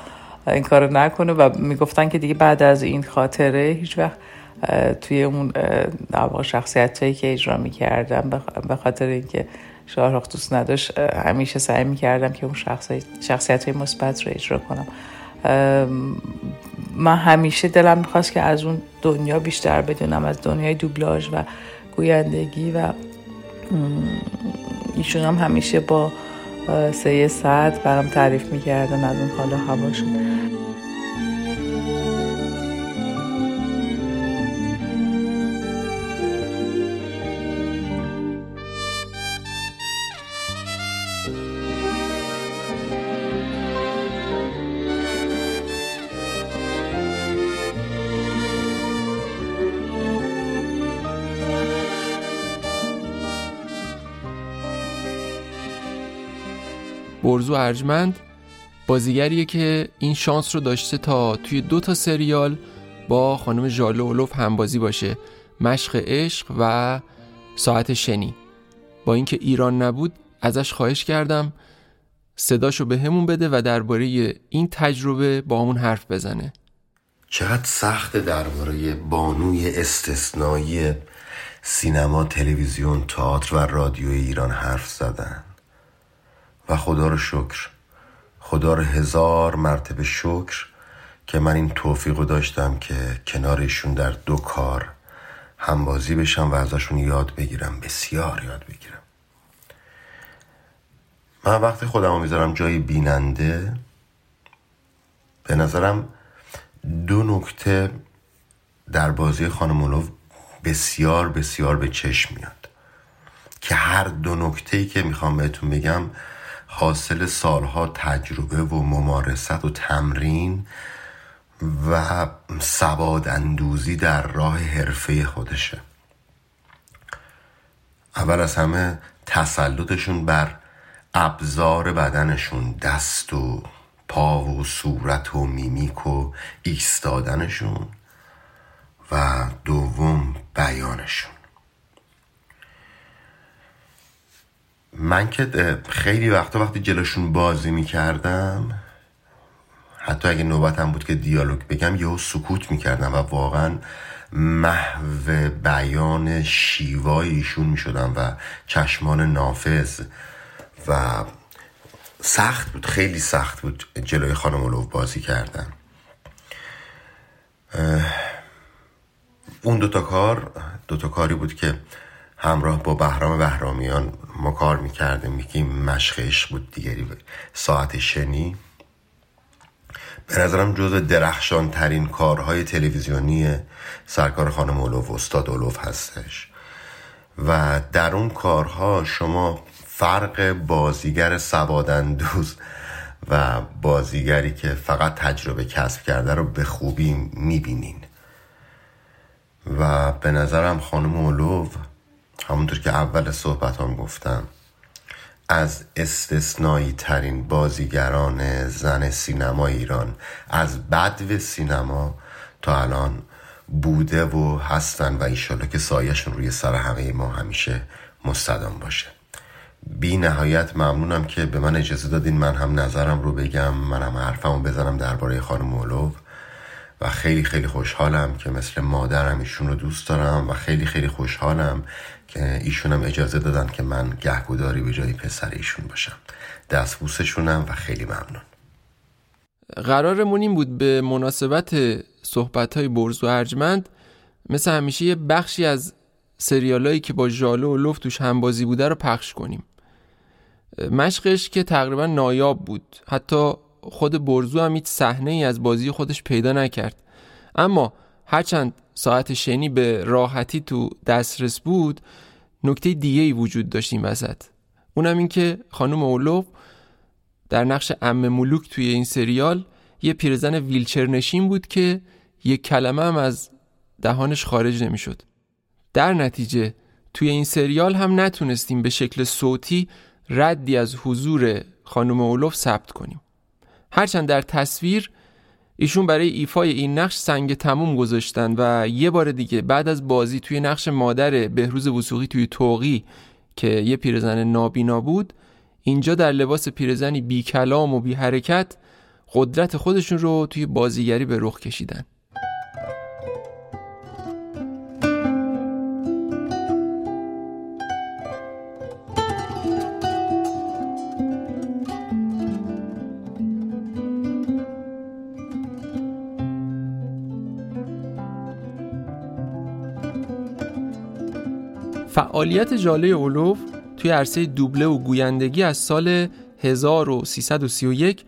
این کارو نکنه. و میگفتن که دیگه بعد از این خاطره هیچ وقت توی اون شخصیتایی که اجرا میکردم به خاطر اینکه شاهرخ دوست نداشت، همیشه سعی میکردم که اون شخصیتای مثبت رو اجرا کنم. من همیشه دلم میخواست که از اون دنیا بیشتر بدونم، از دنیای دوبلاژ و گویندگی. و ایشون هم همیشه با سه ساعت برام تعریف میکردن از اون حال و هواشون. برزو ارجمند بازیگریه که این شانس رو داشته تا توی 2 سریال با خانم ژاله علوف همبازی باشه، مشق عشق و ساعت شنی. با اینکه ایران نبود ازش خواهش کردم صداشو به همون بده و درباره این تجربه با همون حرف بزنه. چقدر سخت درباره بانوی استثنایی سینما، تلویزیون، تئاتر و رادیو ایران حرف زدن و خدا رو شکر، خدا رو 1000 مرتبه شکر که من این توفیق رو داشتم که کنارشون در 2 کار همبازی بشم و ازشون یاد بگیرم، بسیار یاد بگیرم. من وقتی خودم رو میذارم جای بیننده، به نظرم 2 نکته در بازی خانم علوف بسیار بسیار به چشم میاد که هر 2 نکته‌ای که میخوام بهتون بگم حاصل سالها تجربه و ممارست و تمرین و سواد اندوزی در راه حرفه خودشه. اول از همه تسلطشون بر ابزار بدنشون، دست و پا و صورت و میمیک و ایستادنشون، و دوم بیانشون. من که خیلی وقتا وقتی جلوشون بازی میکردم، حتی اگه نوبتم بود که دیالوگ بگم، یهو سکوت میکردم و واقعا محو بیان شیوای ایشون میشدم و چشمان نافذ. و سخت بود، خیلی سخت بود جلوی خانم علوف بازی کردن. اون 2 کاری بود که همراه با بهرام بهرامیان ما کار میکردیم، یکی مشق عشق بود، دیگری ساعت شنی. به نظرم جزو درخشان ترین کارهای تلویزیونی سرکار خانم علوف، استاد علوف هستش. و در اون کارها شما فرق بازیگر سواداندوز و بازیگری که فقط تجربه کسب کرده رو به خوبی میبینین. و به نظرم خانم علوف، همونطور که اول صحبت هم گفتم، از استثنایی ترین بازیگران زن سینما ایران از بدو سینما تا الان بوده و هستن و انشالله که سایه‌شون روی سر همه ما همیشه مستدام باشه. بی نهایت ممنونم که به من اجازه دادین من هم نظرم رو بگم، من هم حرفم رو بزنم درباره خانم علوف. و خیلی خیلی خوشحالم که مثل مادرم ایشون رو دوست دارم و خیلی خیلی خوشحالم که ایشونم اجازه دادن که من گهگوداری به جای پسر ایشون باشم. دستبوسشونم و خیلی ممنون. قرارمون این بود به مناسبت صحبت‌های برزو ارجمند مثل همیشه یه بخشی از سریالایی که با ژاله و لوف توش همبازی بوده رو پخش کنیم. مشقش که تقریبا نایاب بود، حتی خود برزو هم هیچ صحنه‌ای از بازی خودش پیدا نکرد. اما هرچند ساعت شنی به راحتی تو دسترس بود، نکته دیگه‌ای وجود داشت این وسط. اونم این که خانم علوف در نقش عمه ملوک توی این سریال یه پیرزن ویلچر نشین بود که یک کلمه هم از دهانش خارج نمی‌شد. در نتیجه توی این سریال هم نتونستیم به شکل صوتی ردی از حضور خانم علوف ثبت کنیم. هرچند در تصویر ایشون برای ایفای این نقش سنگ تموم گذاشتن و یه بار دیگه بعد از بازی توی نقش مادر بهروز وثوقی توی توقی که یه پیرزن نابینا بود، اینجا در لباس پیرزنی بی کلام و بی حرکت قدرت خودشون رو توی بازیگری به رخ کشیدن. فعالیت جاله اولوف توی عرصه دوبله و گویندگی از سال 1331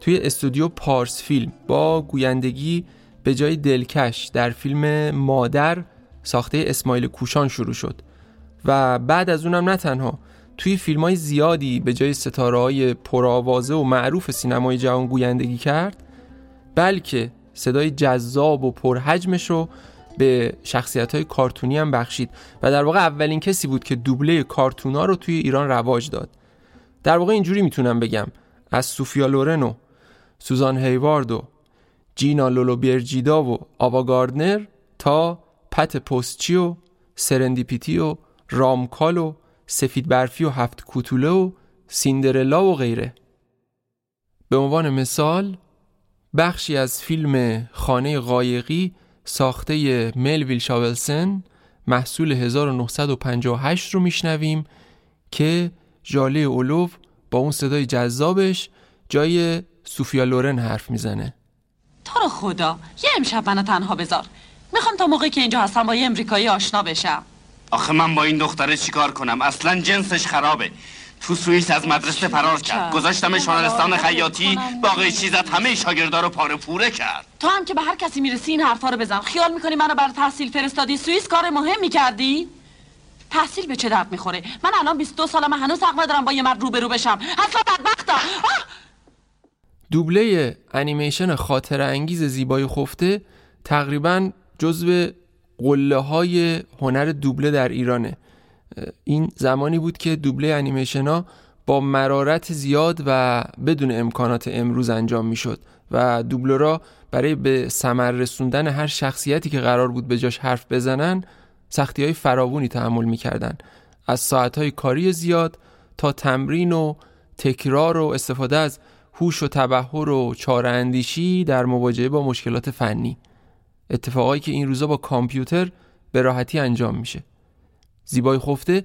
توی استودیو پارس فیلم با گویندگی به جای دلکش در فیلم مادر ساخته اسماعیل کوشان شروع شد و بعد از اونم نه تنها توی فیلم‌های زیادی به جای ستاره‌های پرآوازه و معروف سینمای جهان گویندگی کرد، بلکه صدای جذاب و پرحجمش رو به شخصیت‌های کارتونی هم بخشید و در واقع اولین کسی بود که دوبله کارتونا رو توی ایران رواج داد. در واقع اینجوری میتونم بگم از سوفیا لورنو، سوزان هیواردو، جینا لولو بیرجیدا و آوا گاردنر تا پت پستچی و سرندیپیتی و رامکال و سفید برفی و هفت کوتوله و سیندرلا و غیره. به عنوان مثال بخشی از فیلم خانه قایقی ساخته ملویل شاولسن محصول 1958 رو میشنویم که جاله اولوف با اون صدای جذابش جای سوفیا لورن حرف میزنه. تو رو خدا یه امشب منو تنها بذار، میخوام تا موقعی که اینجا هستم با یه امریکایی آشنا بشم. آخه من با این دختره چیکار کنم؟ اصلا جنسش خرابه. تو سوئیس از مدرسه فرار کرد، گذاشتمش هنرستان خیاطی، باقی چیزات همه شاگردا رو پاره پوره کرد. تو هم که به هر کسی میرسی این حرفا رو بزن. خیال میکنی منو برای تحصیل فرستادی سوئیس؟ کار مهمی کردی؟ تحصیل به چه درد میخوره؟ من الان 22 سالمه، هنوز حق ندارم با یه مرد روبرو بشم. اصلا بدبختم. دوبله انیمیشن خاطره انگیز زیبای خفته تقریبا جزو قله های هنر دوبله در ایرانه. این زمانی بود که دوبله انیمیشن ها با مرارت زیاد و بدون امکانات امروز انجام می شد و دوبلورا برای به ثمر رسوندن هر شخصیتی که قرار بود به جاش حرف بزنن سختی های فراوانی تحمل می کردن، از ساعت های کاری زیاد تا تمرین و تکرار و استفاده از هوش و تبحر و چاره اندیشی در مواجهه با مشکلات فنی، اتفاقایی که این روزا با کامپیوتر به راحتی انجام میشه. زیبای خفته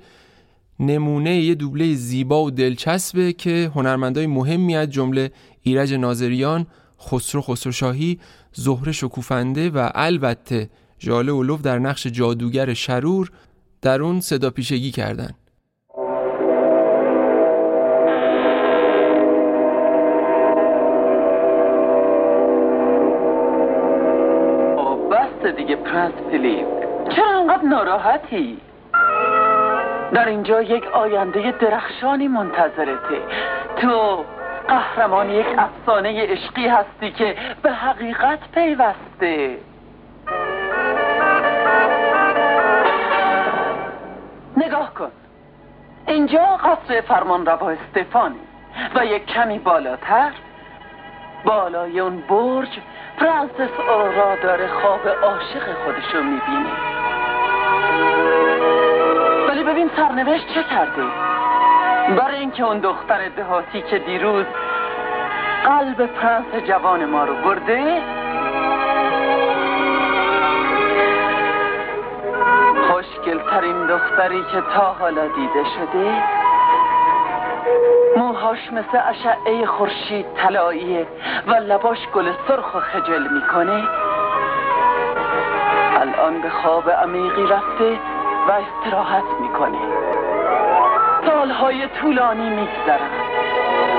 نمونه یه دوبله زیبا و دلچسبه که هنرمندای مهمی از جمله ایرج ناظریان، خسرو شاهی، زهره شکوفنده و البته ژاله اولوف در نقش جادوگر شرور در اون صدا پیشگی کردن. بسته دیگه پرنس فیلیپ، چرا انقدر ناراحتی؟ در اینجا یک آینده درخشانی منتظرته. تو قهرمان یک افسانه عشقی هستی که به حقیقت پیوسته. نگاه کن، اینجا قصر فرمانروا استفانی و یک کمی بالاتر، بالای اون برج، پرنسس اورا داره خواب عاشق خودشو میبینه. ببین سرنوشت چه کرده، برای اینکه اون دختر دهاتی که دیروز قلب پرنس جوان ما رو برده خوشگل‌ترین دختری که تا حالا دیده شده، موهاش مثل اشعه خورشید طلاییه و لباش گل سرخ و خجل میکنه، الان به خواب عمیقی رفته و استراحت میکنه. سالهای طولانی میگذرن،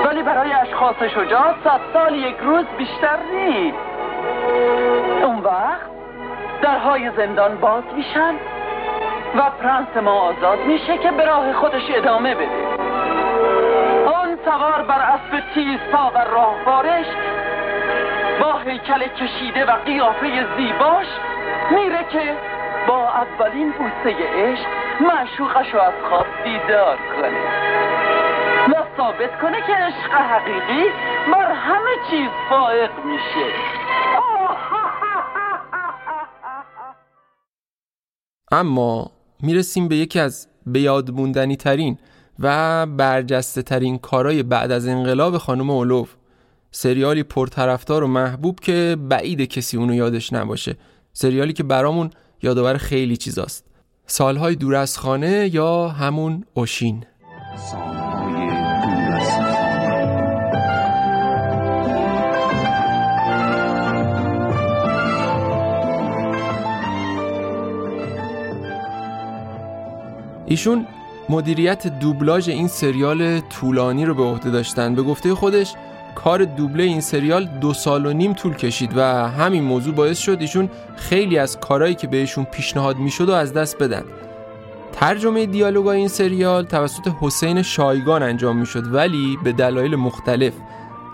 ولی برای اشخاص شجاع 100 سال یک روز بیشتر نیست. اون وقت درهای زندان باز میشن و پرنس ما آزاد میشه که به راه خودش ادامه بده. اون سوار بر اسب تیز پا و راهوارش با هیکل کشیده و قیافه زیباش میره که با اولین بوسه عشق معشوقش رو از خواب بیدار کنه و ثابت کنه که عشق حقیقی بر همه چیز فائق میشه. اما میرسیم به یکی از بیادموندنی ترین و برجسته ترین کارهای بعد از انقلاب خانم اولوف، سریالی پرطرفدار و محبوب که بعید کسی اونو یادش نباشه، سریالی که برامون یادآور خیلی چیزاست، سالهای دور از خانه یا همون اوشین. ایشون مدیریت دوبلاژ این سریال طولانی رو به عهده داشتن. به گفته خودش کار دوبله این سریال 2.5 سال طول کشید و همین موضوع باعث شد ایشون خیلی از کارهایی که بهشون پیشنهاد میشد و از دست بدن. ترجمه دیالوگای این سریال توسط حسین شایگان انجام میشد، ولی به دلایل مختلف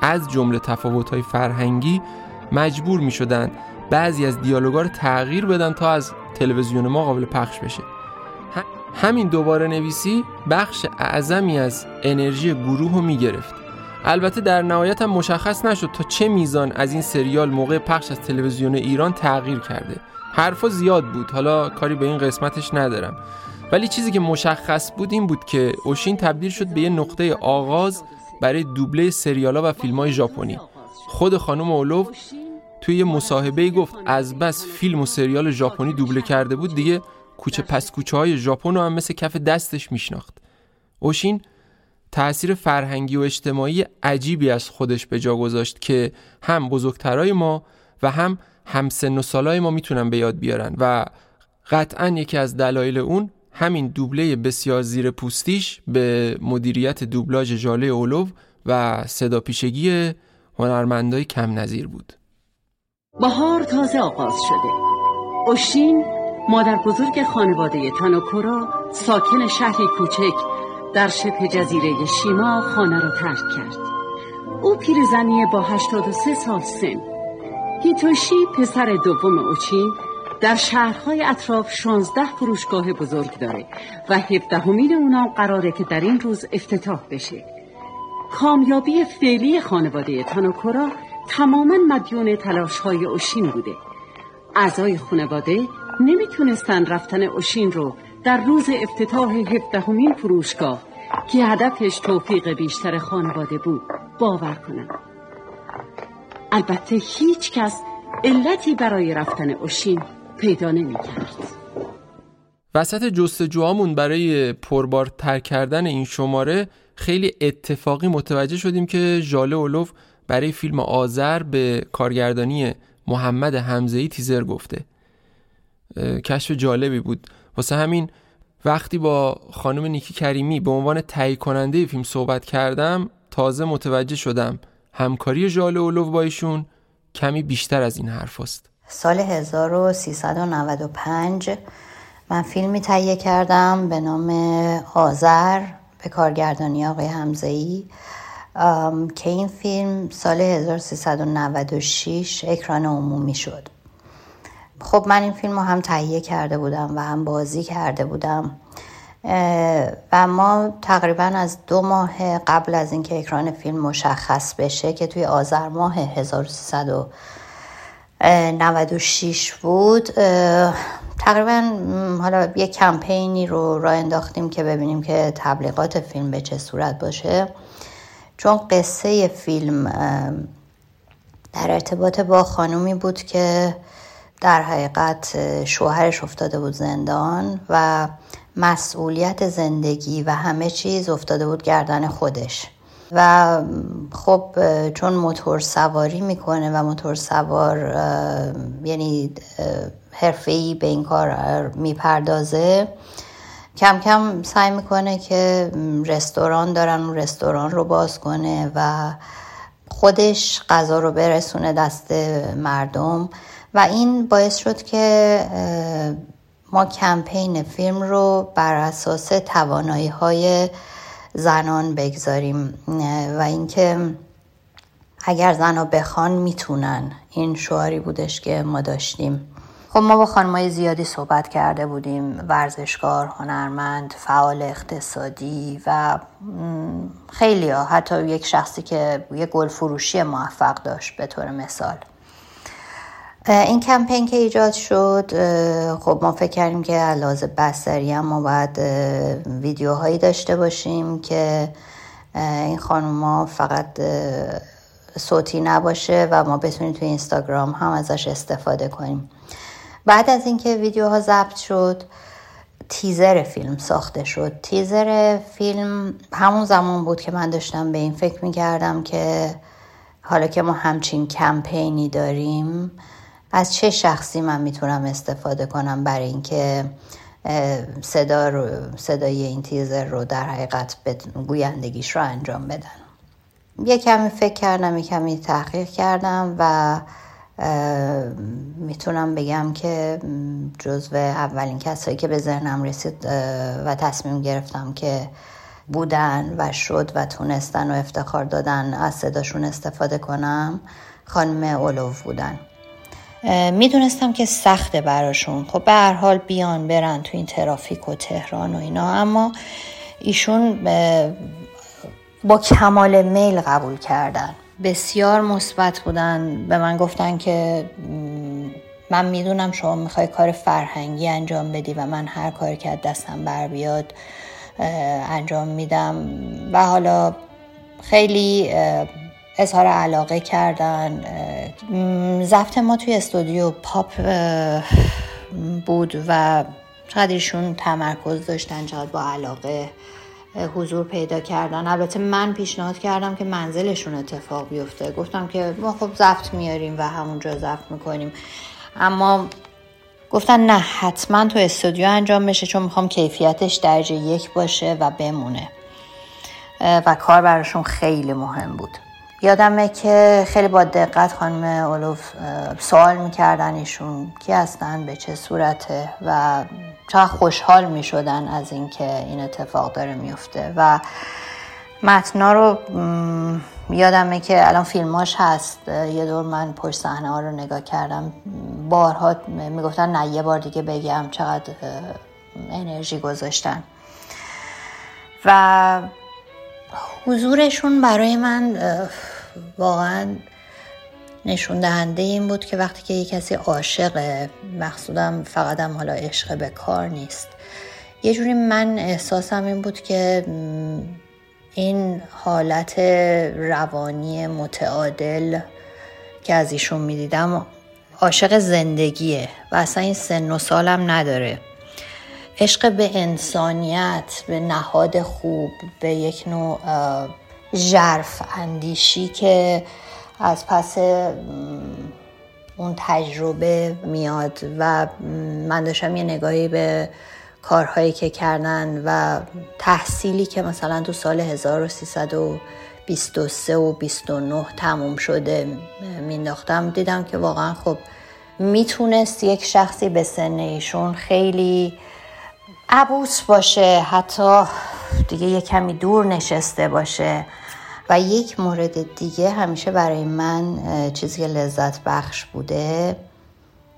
از جمله تفاوت‌های فرهنگی مجبور میشدن بعضی از دیالوگا رو تغییر بدن تا از تلویزیون ما قابل پخش بشه. همین دوباره نویسی بخش اعظمی از انرژی گروه رو میگرفت. البته در نهایت هم مشخص نشد تا چه میزان از این سریال موقع پخش از تلویزیون ایران تغییر کرده. حرفا زیاد بود، حالا کاری به این قسمتش ندارم، ولی چیزی که مشخص بود این بود که اوشین تبدیل شد به یه نقطه آغاز برای دوبله سریالا و فیلم‌های ژاپنی. خود خانم اولوف توی یه مصاحبه‌ای گفت از بس فیلم و سریال ژاپنی دوبله کرده بود، دیگه کوچه پس کوچه های ژاپن رو هم مثل کف دستش میشناخت. اوشین تأثیر فرهنگی و اجتماعی عجیبی از خودش به جا گذاشت که هم بزرگترای ما و هم همسن و سالای ما میتونن به یاد بیارن و قطعاً یکی از دلایل اون همین دوبله بسیار زیر پوستیش به مدیریت دوبلاژ ژاله اولو و صدا پیشگی هنرمندای کم نظیر بود. بهار تازه آغاز شده. اوشین مادر بزرگ خانواده تانوکورا ساکن شهری کوچک در شبه جزیره شیما خانه را ترک کرد. او پیرزنی با 83 سال سن. هیتوشی پسر دوم اوچین در شهرهای اطراف 16 فروشگاه بزرگ داره و 17مین اونام قراره که در این روز افتتاح بشه. کامیابی فعلی خانواده تانوکورا تماماً مدیون تلاش‌های اوشین بوده. اعضای خانواده نمیتونستن رفتن اوشین رو در روز افتتاح 17مین فروشگاه که هدفش توفیق بیشتر خانواده بود باور کنن. البته هیچ کس علتی برای رفتن اوشین پیدا نمیکرد. وسط جستجوامون برای پربار تر کردن این شماره خیلی اتفاقی متوجه شدیم که ژاله اولوف برای فیلم آذر به کارگردانی محمد حمزه‌ای تیزر گفته. کشف جالبی بود. واسه همین وقتی با خانم نیکی کریمی به عنوان تهیه کننده فیلم صحبت کردم تازه متوجه شدم همکاری ژاله اولوف با ایشون کمی بیشتر از این حرف است. سال 1395 من فیلمی تهیه کردم به نام آذر به کارگردانی آقای حمزه‌ای که این فیلم سال 1396 اکران عمومی شد. خب من این فیلم رو هم تهیه کرده بودم و هم بازی کرده بودم و ما تقریبا از 2 ماه قبل از اینکه اکران فیلم مشخص بشه که توی آذر ماه 1396 بود تقریبا حالا یه کمپینی رو راه انداختیم که ببینیم که تبلیغات فیلم به چه صورت باشه، چون قصه فیلم در ارتباط با خانومی بود که در حقیقت شوهرش افتاده بود زندان و مسئولیت زندگی و همه چیز افتاده بود گردن خودش و خب چون موتور سواری میکنه و موتور سوار یعنی حرفه‌ای به این کار میپردازه، کم کم سعی میکنه که رستوران دارن اون رستوران رو باز کنه و خودش غذا رو برسونه دست مردم و این باعث شد که ما کمپین فیلم رو بر اساس توانایی‌های زنان بگذاریم و اینکه اگر زن‌ها بخوان میتونن، این شعاری بودش که ما داشتیم. خب ما با خانم‌های زیادی صحبت کرده بودیم، ورزشکار، هنرمند، فعال اقتصادی و خیلی‌ها، حتی یک شخصی که یه گلفروشی موفق داشت به طور مثال. این کمپین که ایجاد شد، خب ما فکر کردیم که علاوه بر بستری هم ما باید ویدیوهایی داشته باشیم که این خانوما فقط صوتی نباشه و ما بتونیم توی اینستاگرام هم ازش استفاده کنیم. بعد از اینکه ویدیوها ضبط شد، تیزر فیلم ساخته شد. تیزر فیلم همون زمان بود که من داشتم به این فکر می‌کردم که حالا که ما همچین کمپینی داریم از چه شخصی من میتونم استفاده کنم برای اینکه صدای این تیزر رو در حقیقت گویندگیش رو انجام بدن. یه کمی فکر کردم، یه کمی تحقیق کردم و میتونم بگم که جزو اولین کسایی که به ذهنم رسید و تصمیم گرفتم که بودن و شد و تونستن و افتخار دادن از صداشون استفاده کنم، خانم اولو بودن. میدونستم که سخته براشون، خب به هر حال بیان برن تو این ترافیک و تهران و اینا، اما ایشون با کمال میل قبول کردن، بسیار مثبت بودن. به من گفتن که من میدونم شما میخوای کار فرهنگی انجام بدی و من هر کاری که از دستم بر بیاد انجام میدم و حالا خیلی اظهار علاقه کردن. ضبط ما توی استودیو پاپ بود و چقدر ایشون تمرکز داشتن، چقدر با علاقه حضور پیدا کردن. البته من پیشنهاد کردم که منزلشون اتفاق بیفته، گفتم که ما خب ضبط میاریم و همونجا ضبط میکنیم، اما گفتن نه، حتما تو استودیو انجام بشه چون میخوام کیفیتش درجه یک باشه و بمونه و کار براشون خیلی مهم بود. یادمه که خیلی با دقت خانم اولوف سوال میکردن ایشون کی هستن، به چه صورته و چقدر خوشحال میشدن از اینکه این اتفاق داره میفته. و متنا رو یادمه که الان فیلماش هست، یه دور من پشت صحنه ها رو نگاه کردم، بارها میگفتن نه یه بار دیگه بگم، چقدر انرژی گذاشتن و حضورشون برای من واقعا نشون دهنده این بود که وقتی که یک کسی عاشقه، مقصودم فقط هم حالا عشق به کار نیست، یه جوری من احساسم این بود که این حالت روانی متعادل که از ایشون میدیدم، عاشق زندگیه و اصلا این سن و سالم نداره، عشق به انسانیت، به نهاد خوب، به یک نوع ژرف اندیشی که از پس اون تجربه میاد. و من داشتم یه نگاهی به کارهایی که کردن و تحصیلی که مثلا تو سال 1323 و 29 تموم شده مینداختم، دیدم که واقعا خب میتونست یک شخصی به سن ایشون خیلی عبوس باشه، حتی دیگه یه کمی دور نشسته باشه. و یک مورد دیگه همیشه برای من چیزی که لذت بخش بوده،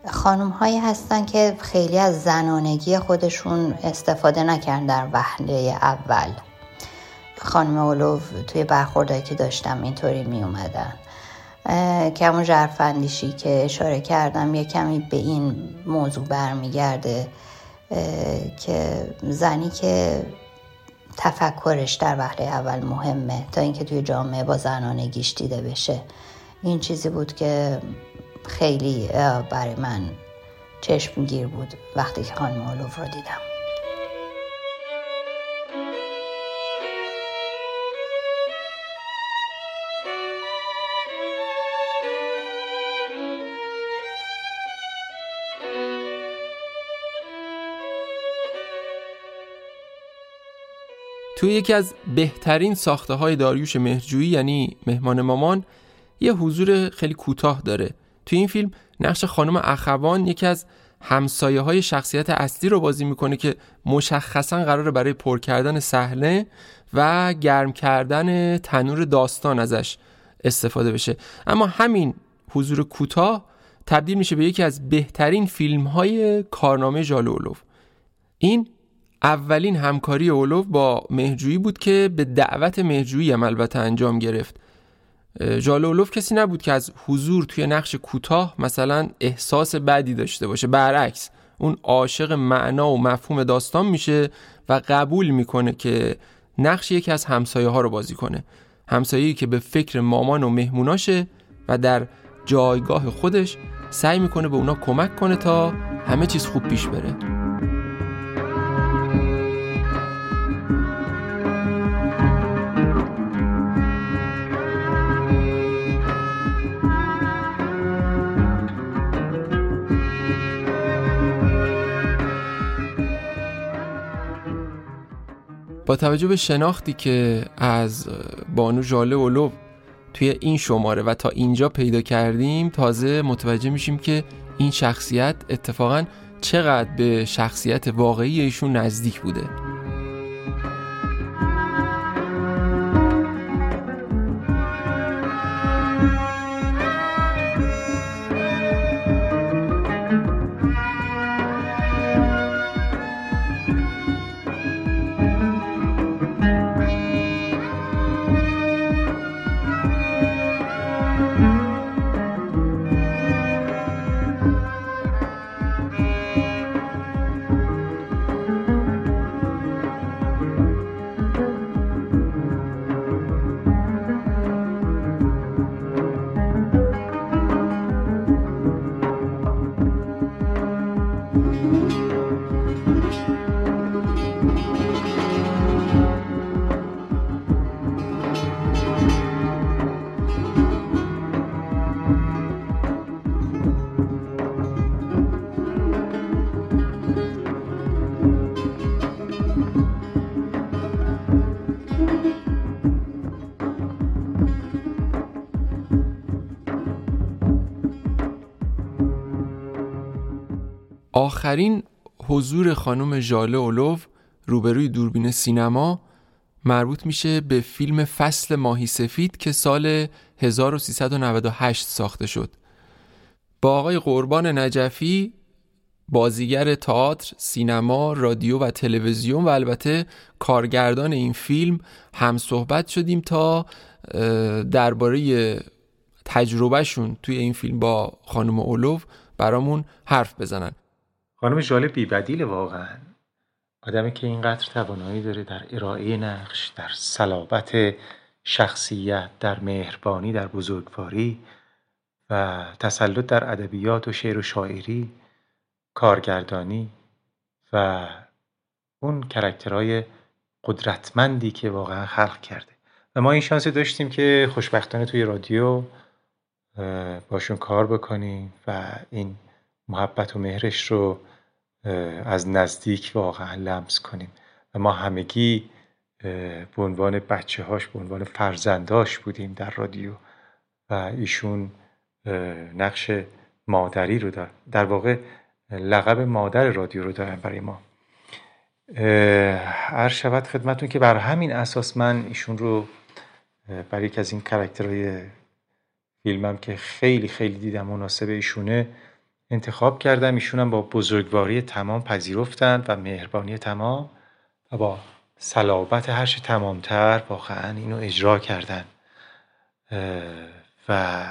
خانم هایی هستن که خیلی از زنانگی خودشون استفاده نکردن در وهله اول. خانم اولو توی برخوردهایی که داشتم اینطوری می اومدن که اون ژرف اندیشی که اشاره کردم یه کمی به این موضوع برمیگرده که زنی که تفکرش در وهله اول مهمه تا اینکه توی جامعه با زنانگیش دیده بشه. این چیزی بود که خیلی برای من چشمگیر بود وقتی که خانم اولوف رو دیدم. توی یکی از بهترین ساخته های داریوش مهرجویی، یعنی مهمان مامان، یه حضور خیلی کوتاه داره. توی این فیلم نقش خانم اخوان، یکی از همسایه های شخصیت اصلی رو بازی میکنه که مشخصاً قراره برای پر کردن صحنه و گرم کردن تنور داستان ازش استفاده بشه. اما همین حضور کوتاه تبدیل میشه به یکی از بهترین فیلم های کارنامه ژاله اولو. این اولین همکاری اولو با مهرجویی بود که به دعوت مهرجویی هم البته انجام گرفت. ژاله اولوف کسی نبود که از حضور توی نقش کوتاه مثلا احساس بدی داشته باشه، برعکس اون عاشق معنا و مفهوم داستان میشه و قبول میکنه که نقش یکی از همسایه ها رو بازی کنه، همسایه‌ای که به فکر مامان و مهموناشه و در جایگاه خودش سعی میکنه به اونا کمک کنه تا همه چیز خوب پیش بره. با توجه به شناختی که از بانو ژاله اولوف توی این شماره و تا اینجا پیدا کردیم، تازه متوجه میشیم که این شخصیت اتفاقاً چقدر به شخصیت واقعی ایشون نزدیک بوده. آخرین حضور خانم ژاله اولوف روبروی دوربین سینما مربوط میشه به فیلم فصل ماهی سفید که سال 1398 ساخته شد. با آقای قربان نجفی، بازیگر تئاتر، سینما، رادیو و تلویزیون و البته کارگردان این فیلم هم صحبت شدیم تا درباره تجربهشون توی این فیلم با خانم اولوف برامون حرف بزنن. خانم ژاله بی‌بدیله واقعا، آدمی که اینقدر توانایی داره در ارائه نقش، در صلابت شخصیت، در مهربانی، در بزرگواری و تسلط در ادبیات و شعر و شاعری، کارگردانی و اون کاراکترهای قدرتمندی که واقعا خلق کرده و ما این شانس داشتیم که خوشبختانه توی رادیو باشون کار بکنیم و این محبت و مهرش رو از نزدیک واقعا لمس کنیم و ما همگی به عنوان بچه هاش، به عنوان فرزنداش بودیم در رادیو و ایشون نقش مادری رو دارن، در واقع لقب مادر رادیو رو دارن برای ما. عرض شود خدمتون که بر همین اساس من ایشون رو برای یک از این کاراکترهای فیلمم که خیلی خیلی دیدم مناسب ایشونه انتخاب کردم. ایشونم با بزرگواری تمام پذیرفتند و مهربانی تمام و با صلابت هرچه تمامتر واقعا اینو اجرا کردن و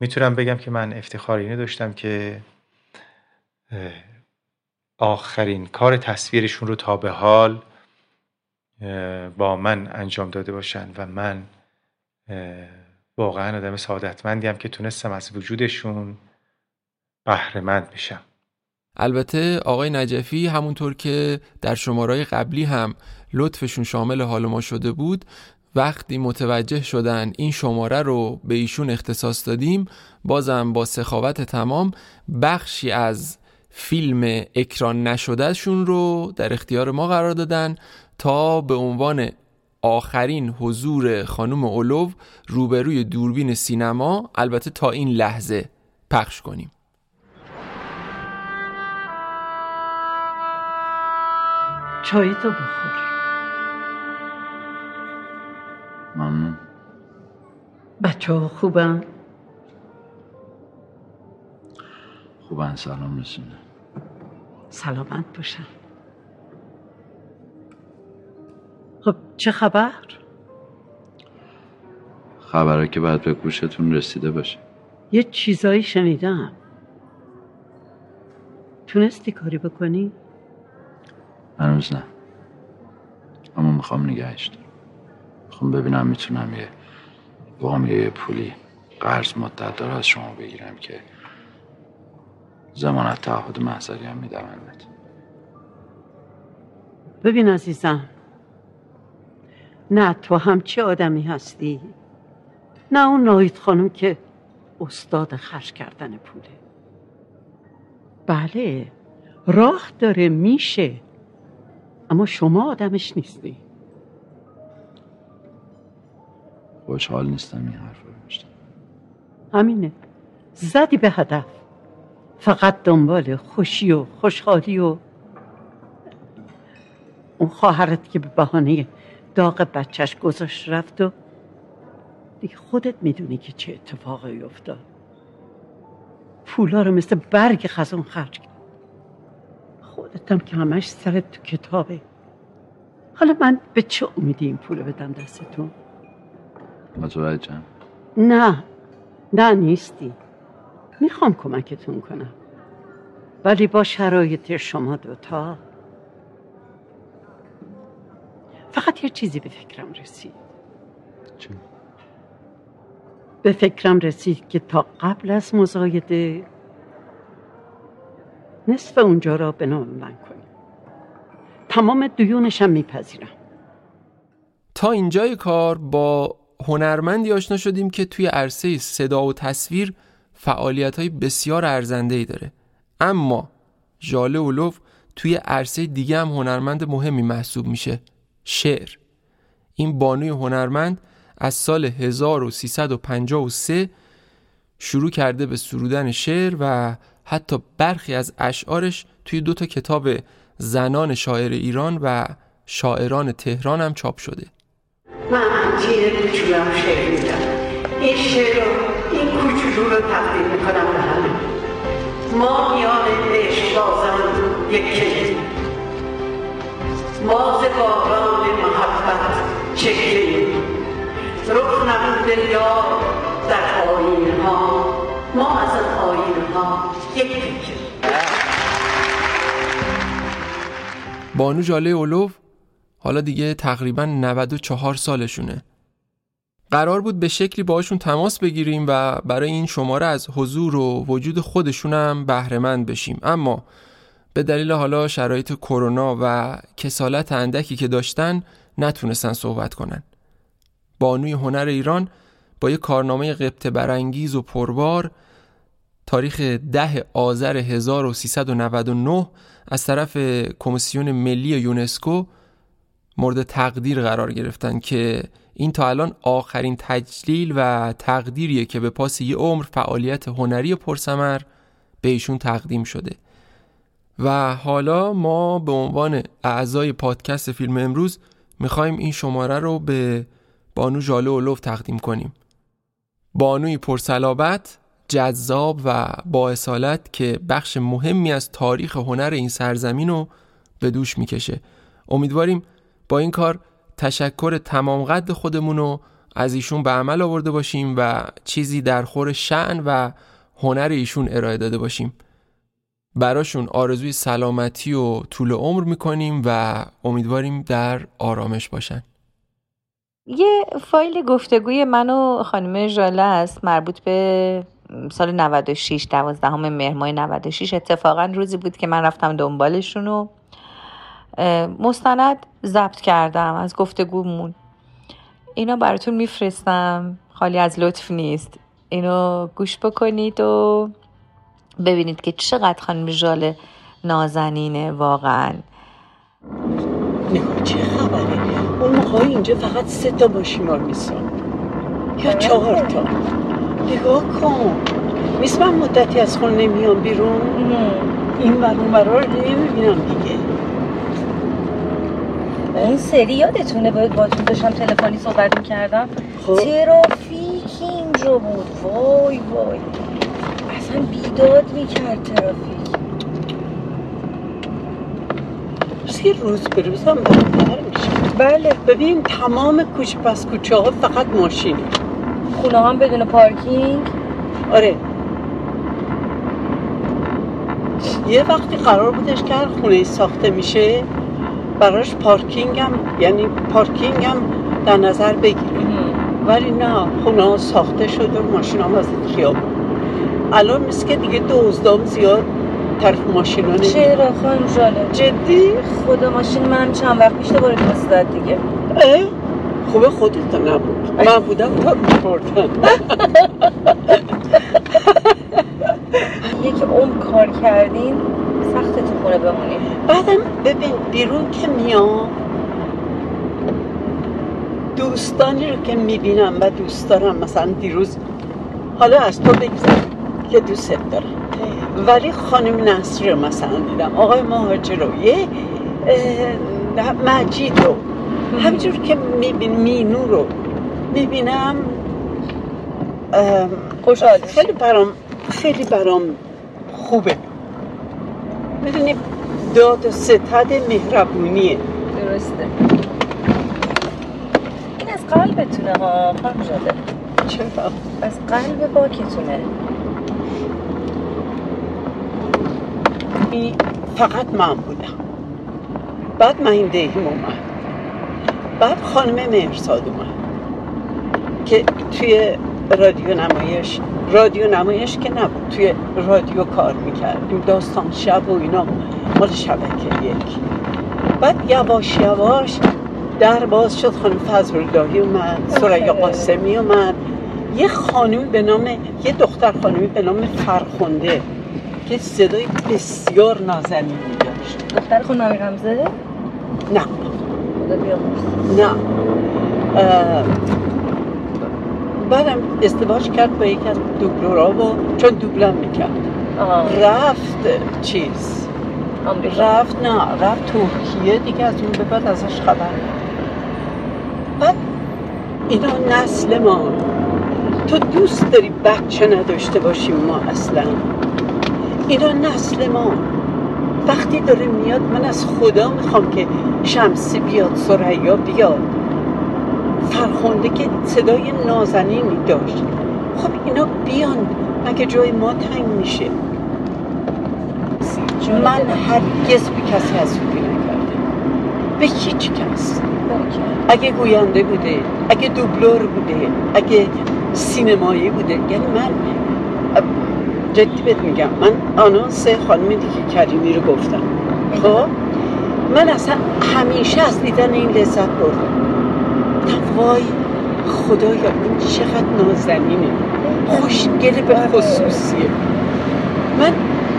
میتونم بگم که من افتخار اینو داشتم که آخرین کار تصویرشون رو تا به حال با من انجام داده باشن و من واقعا آدم سعادتمندیم که تونستم از وجودشون بهره‌مند بشم. البته آقای نجفی همونطور که در شماره‌های قبلی هم لطفشون شامل حال ما شده بود، وقتی متوجه شدن این شماره رو به ایشون اختصاص دادیم، بازم با سخاوت تمام بخشی از فیلم اکران نشدهشون رو در اختیار ما قرار دادن تا به عنوان آخرین حضور خانم اولوف روبروی دوربین سینما، البته تا این لحظه، پخش کنیم. چایی تو بخور. ممنون. بچه ها خوبن؟ خوبن، سلام رسوندن. سلامت باشن. خب چه خبر؟ خبرها که باید به گوشتون رسیده باشه. یه چیزایی شنیدم. تونستی کاری بکنی؟ هنوز نه، اما میخوام نگهش دارم. میخوام ببینم میتونم یه وام، یه پولی قرض مدت داره از شما بگیرم که ضمانت تعهد محضری هم میدم. ببین عزیزم، نه تو همچه آدمی هستی، نه اون ناهید خانم که استاد خرج کردن پوله. بله راه داره، میشه، اما شما آدمش نیستی. خوشحال نیستم این حرف رو میشتم. همینه، زدی به هدف، فقط دنبال خوشی و خوشحالی و اون خواهرت که به بهانه داغ بچهش گذاشت رفت و دیگه خودت میدونی که چه اتفاقی افتاد. پولا رو مثل برگ خزان خرج کرد. خودت هم که همش سرت تو کتابه. حالا من به چه امیدی این پول رو بدم دستتون؟ متوجهم. نه نیستی. میخوام کمکتون کنم، ولی با شرایط شما دوتا. فقط یه چیزی به فکرم رسید. چی؟ به فکرم رسید که تا قبل از مزایده نصف اونجا را به نام من کنیم. تمام دیونشم میپذیرم. تا اینجای کار با هنرمندی آشنا شدیم که توی عرصه صدا و تصویر فعالیت‌های بسیار ارزنده‌ای داره، اما ژاله اولوف توی عرصه دیگه هم هنرمند مهمی محسوب میشه، شعر. این بانوی هنرمند از سال 1353 شروع کرده به سرودن شعر و حتی برخی از اشعارش توی 2 کتاب زنان شاعر ایران و شاعران تهران هم چاپ شده. من چیه کوچولو شعر میگم. این شعر رو، این کوچولو رو تقدیم میکنم به همه. ما میان عشق بازم یک کلید، ما ز باران محبت چکلید، رخ نبود یار در آیین ها، ما از آیین ها یک تیکه. بانو ژاله اولوف حالا دیگه تقریباً 94 سالشونه. قرار بود به شکلی باشون تماس بگیریم و برای این شماره از حضور و وجود خودشونم بهره‌مند بشیم، اما به دلیل حالا شرایط کرونا و کسالت اندکی که داشتن نتونستن صحبت کنن. بانوی هنر ایران با یک کارنامه غبطه برانگیز و پربار تاریخ 10 آذر 1399 از طرف کمیسیون ملی یونسکو مورد تقدیر قرار گرفتن که این تا الان آخرین تجلیل و تقدیریه که به پاس یه عمر فعالیت هنری پرثمر به ایشون تقدیم شده. و حالا ما به عنوان اعضای پادکست فیلم امروز میخوایم این شماره رو به بانو ژاله اولوف تقدیم کنیم. بانوی پرصلابت، جذاب و با اصالت که بخش مهمی از تاریخ هنر این سرزمین رو به دوش میکشه. امیدواریم با این کار تشکر تمام قد خودمون رو از ایشون به عمل آورده باشیم و چیزی در خور شأن و هنر ایشون ارائه داده باشیم. براشون آرزوی سلامتی و طول عمر میکنیم و امیدواریم در آرامش باشن. یه فایل گفتگوی من و خانم ژاله است، مربوط به سال 96، 12 مهر ماه 96. اتفاقا روزی بود که من رفتم دنبالشون و مستند ضبط کردم از گفتگومون. اینا براتون میفرستم، خالی از لطف نیست. اینو گوش بکنید و ببینید که چقدر خانم ژاله نازنینه واقعا. نگاه چه خبره، اون موقعی اینجا فقط 3 ماشینا میسان یا 4. نگاه کن، میسم مدتی از خونه نمیام بیرون، این ورا رو نمیبینم دیگه. این سری یادتونه باید باهاتون داشتم تلفنی صحبت میکردم، ترافیک اینجا بود، وای اصلا بیداد میکرد ترافیک. سی روز بروزم باید دار میشه. بله ببین، تمام کوچه پس کوچه ها فقط ماشینی. خونه هم بدون پارکینگ؟ آره. یه وقتی قرار بودش که هر خونه ساخته میشه براش پارکینگ هم، یعنی پارکینگ هم در نظر بگیریم، ولی نه، خونه ساخته شد و ماشین هم واسه خیابون. الان مثل که دیگه دزدام زیاد طرف ماشین ها نمید. چرا خانم جاله؟ جدی؟ خدا ماشین منم چند وقت پیش دوباره پاس داد دیگه. اه؟ خوبه خودت نبود، من بودم تا می‌بردن. یکی عمر کار کردین سخت تو خونه بمونی. بعدم ببین بیرون که میام دوستانی رو که میبینم و دوست دارم، مثلا دیروز، حالا از تو بگذارم که دوست دارم، ولی خانم نصری رو مثلا دیدم، آقای مهاجر رو، یه مجید رو، همینجور که میبین مینو رو میبینم، خوشحاله. خیلی برام خوبه، میدونی داد و ستد مهربونیه. درسته، این از قلبتونه ها خانم جاده. چرا؟ از قلب باکتونه. فقط من بودم، بعد مهیندهیم اومد، بعد خانم مهرزاد اومد که توی رادیو نمایش که نبود، توی رادیو کار میکردیم، داستان شب و اینا، مال شبکه یک. بعد یواش یواش در باز شد، خانم فضلاللهی اومد، سریا قاسمی اومد، یه خانم به نام، یه دختر خانمی به نام فرخنده که صدای بسیار نازنینی داشت. دختر خانم امیر حمزه؟ نه نه. بعدم ازدواج کرد با یکی از دوبلورا و چون دوبلم میکرد رفت چیز امریکا. رفت ترکیه دیگه، از اون به بعد ازش خبر. بعد اینا نسل ما، تو دوست داری بچه نداشته باشیم ما اصلا، اینا نسل ما وقتی داره میاد، من از خدا میخوام که شمسی بیاد، سریا بیاد، فرخنده که صدای نازنینی داشت. خب اینا بیان، مگه جای ما تنگ میشه؟ من هرگز به کسی حسودی نکردم، به هیچ کس. اگه گوینده بوده، اگه دوبلور بوده، اگه سینمایی بوده، یعنی من جدی بهت میگم، من آنانس خانم نیکی کریمی رو گفتم. خب من اصلا همیشه از دیدن این لذت بردم. وای خدایا این چقدر نازنینه، خوشگله، به خصوصیه. من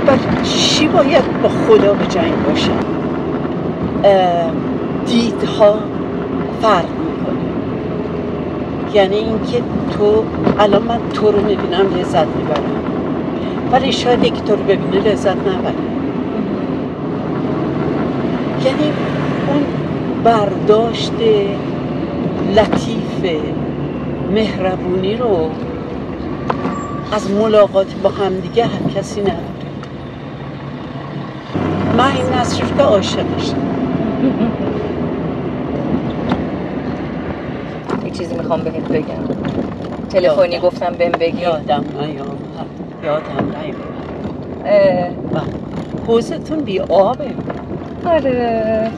برای چی باید با خدا به جنگ باشم؟ دیدها فرق میکنه، یعنی اینکه تو الان، من تو رو میبینم لذت میبرم، ولی شاید یکی تو رو ببینه لذت نبره. یعنی اون برداشت لطیف مهربونی رو از ملاقات با هم دیگه هر کسی نداره. من این نصری که عاشقش شدم. یه چیزی میخوام بهت بگم، تلفنی گفتم بهم بگی، یادم نیومد. حوضتون بی آبه. آره.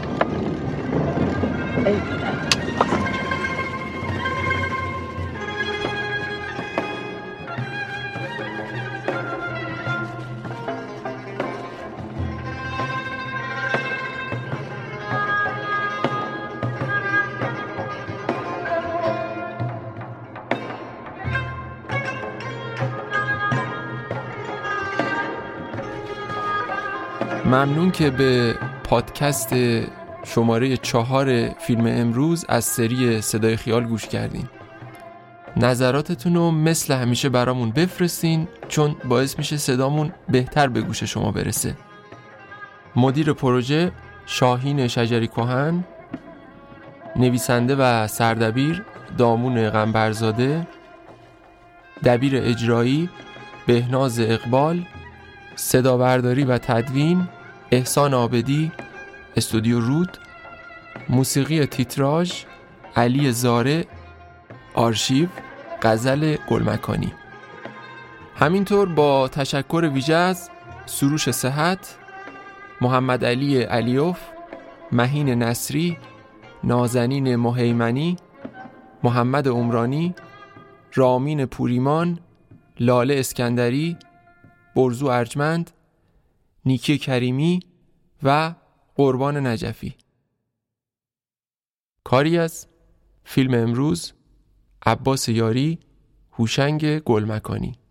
ممنون که به پادکست شماره 4 فیلم امروز از سری صدای خیال گوش کردین. نظراتتون رو مثل همیشه برامون بفرستین، چون باعث میشه صدامون بهتر به گوش شما برسه. مدیر پروژه شاهین شجری کهن، نویسنده و سردبیر دامون قنبرزاده، دبیر اجرایی بهناز اقبال، صدابرداری و تدوین احسان عابدی، استودیو رود، موسیقی تیتراژ علی زاره، آرشیو غزل گلمکانی. همینطور با تشکر ویژه از سروش صحت، محمدعلی علیاُف، مهان نصری، نازنین مهیمنی، محمد عمرانی، رامین پوریمان، لاله اسکندری، برزو ارجمند، نیکی کریمی و قربان نجفی. کاری از فیلم امروز، عباس یاری، هوشنگ گلمکانی.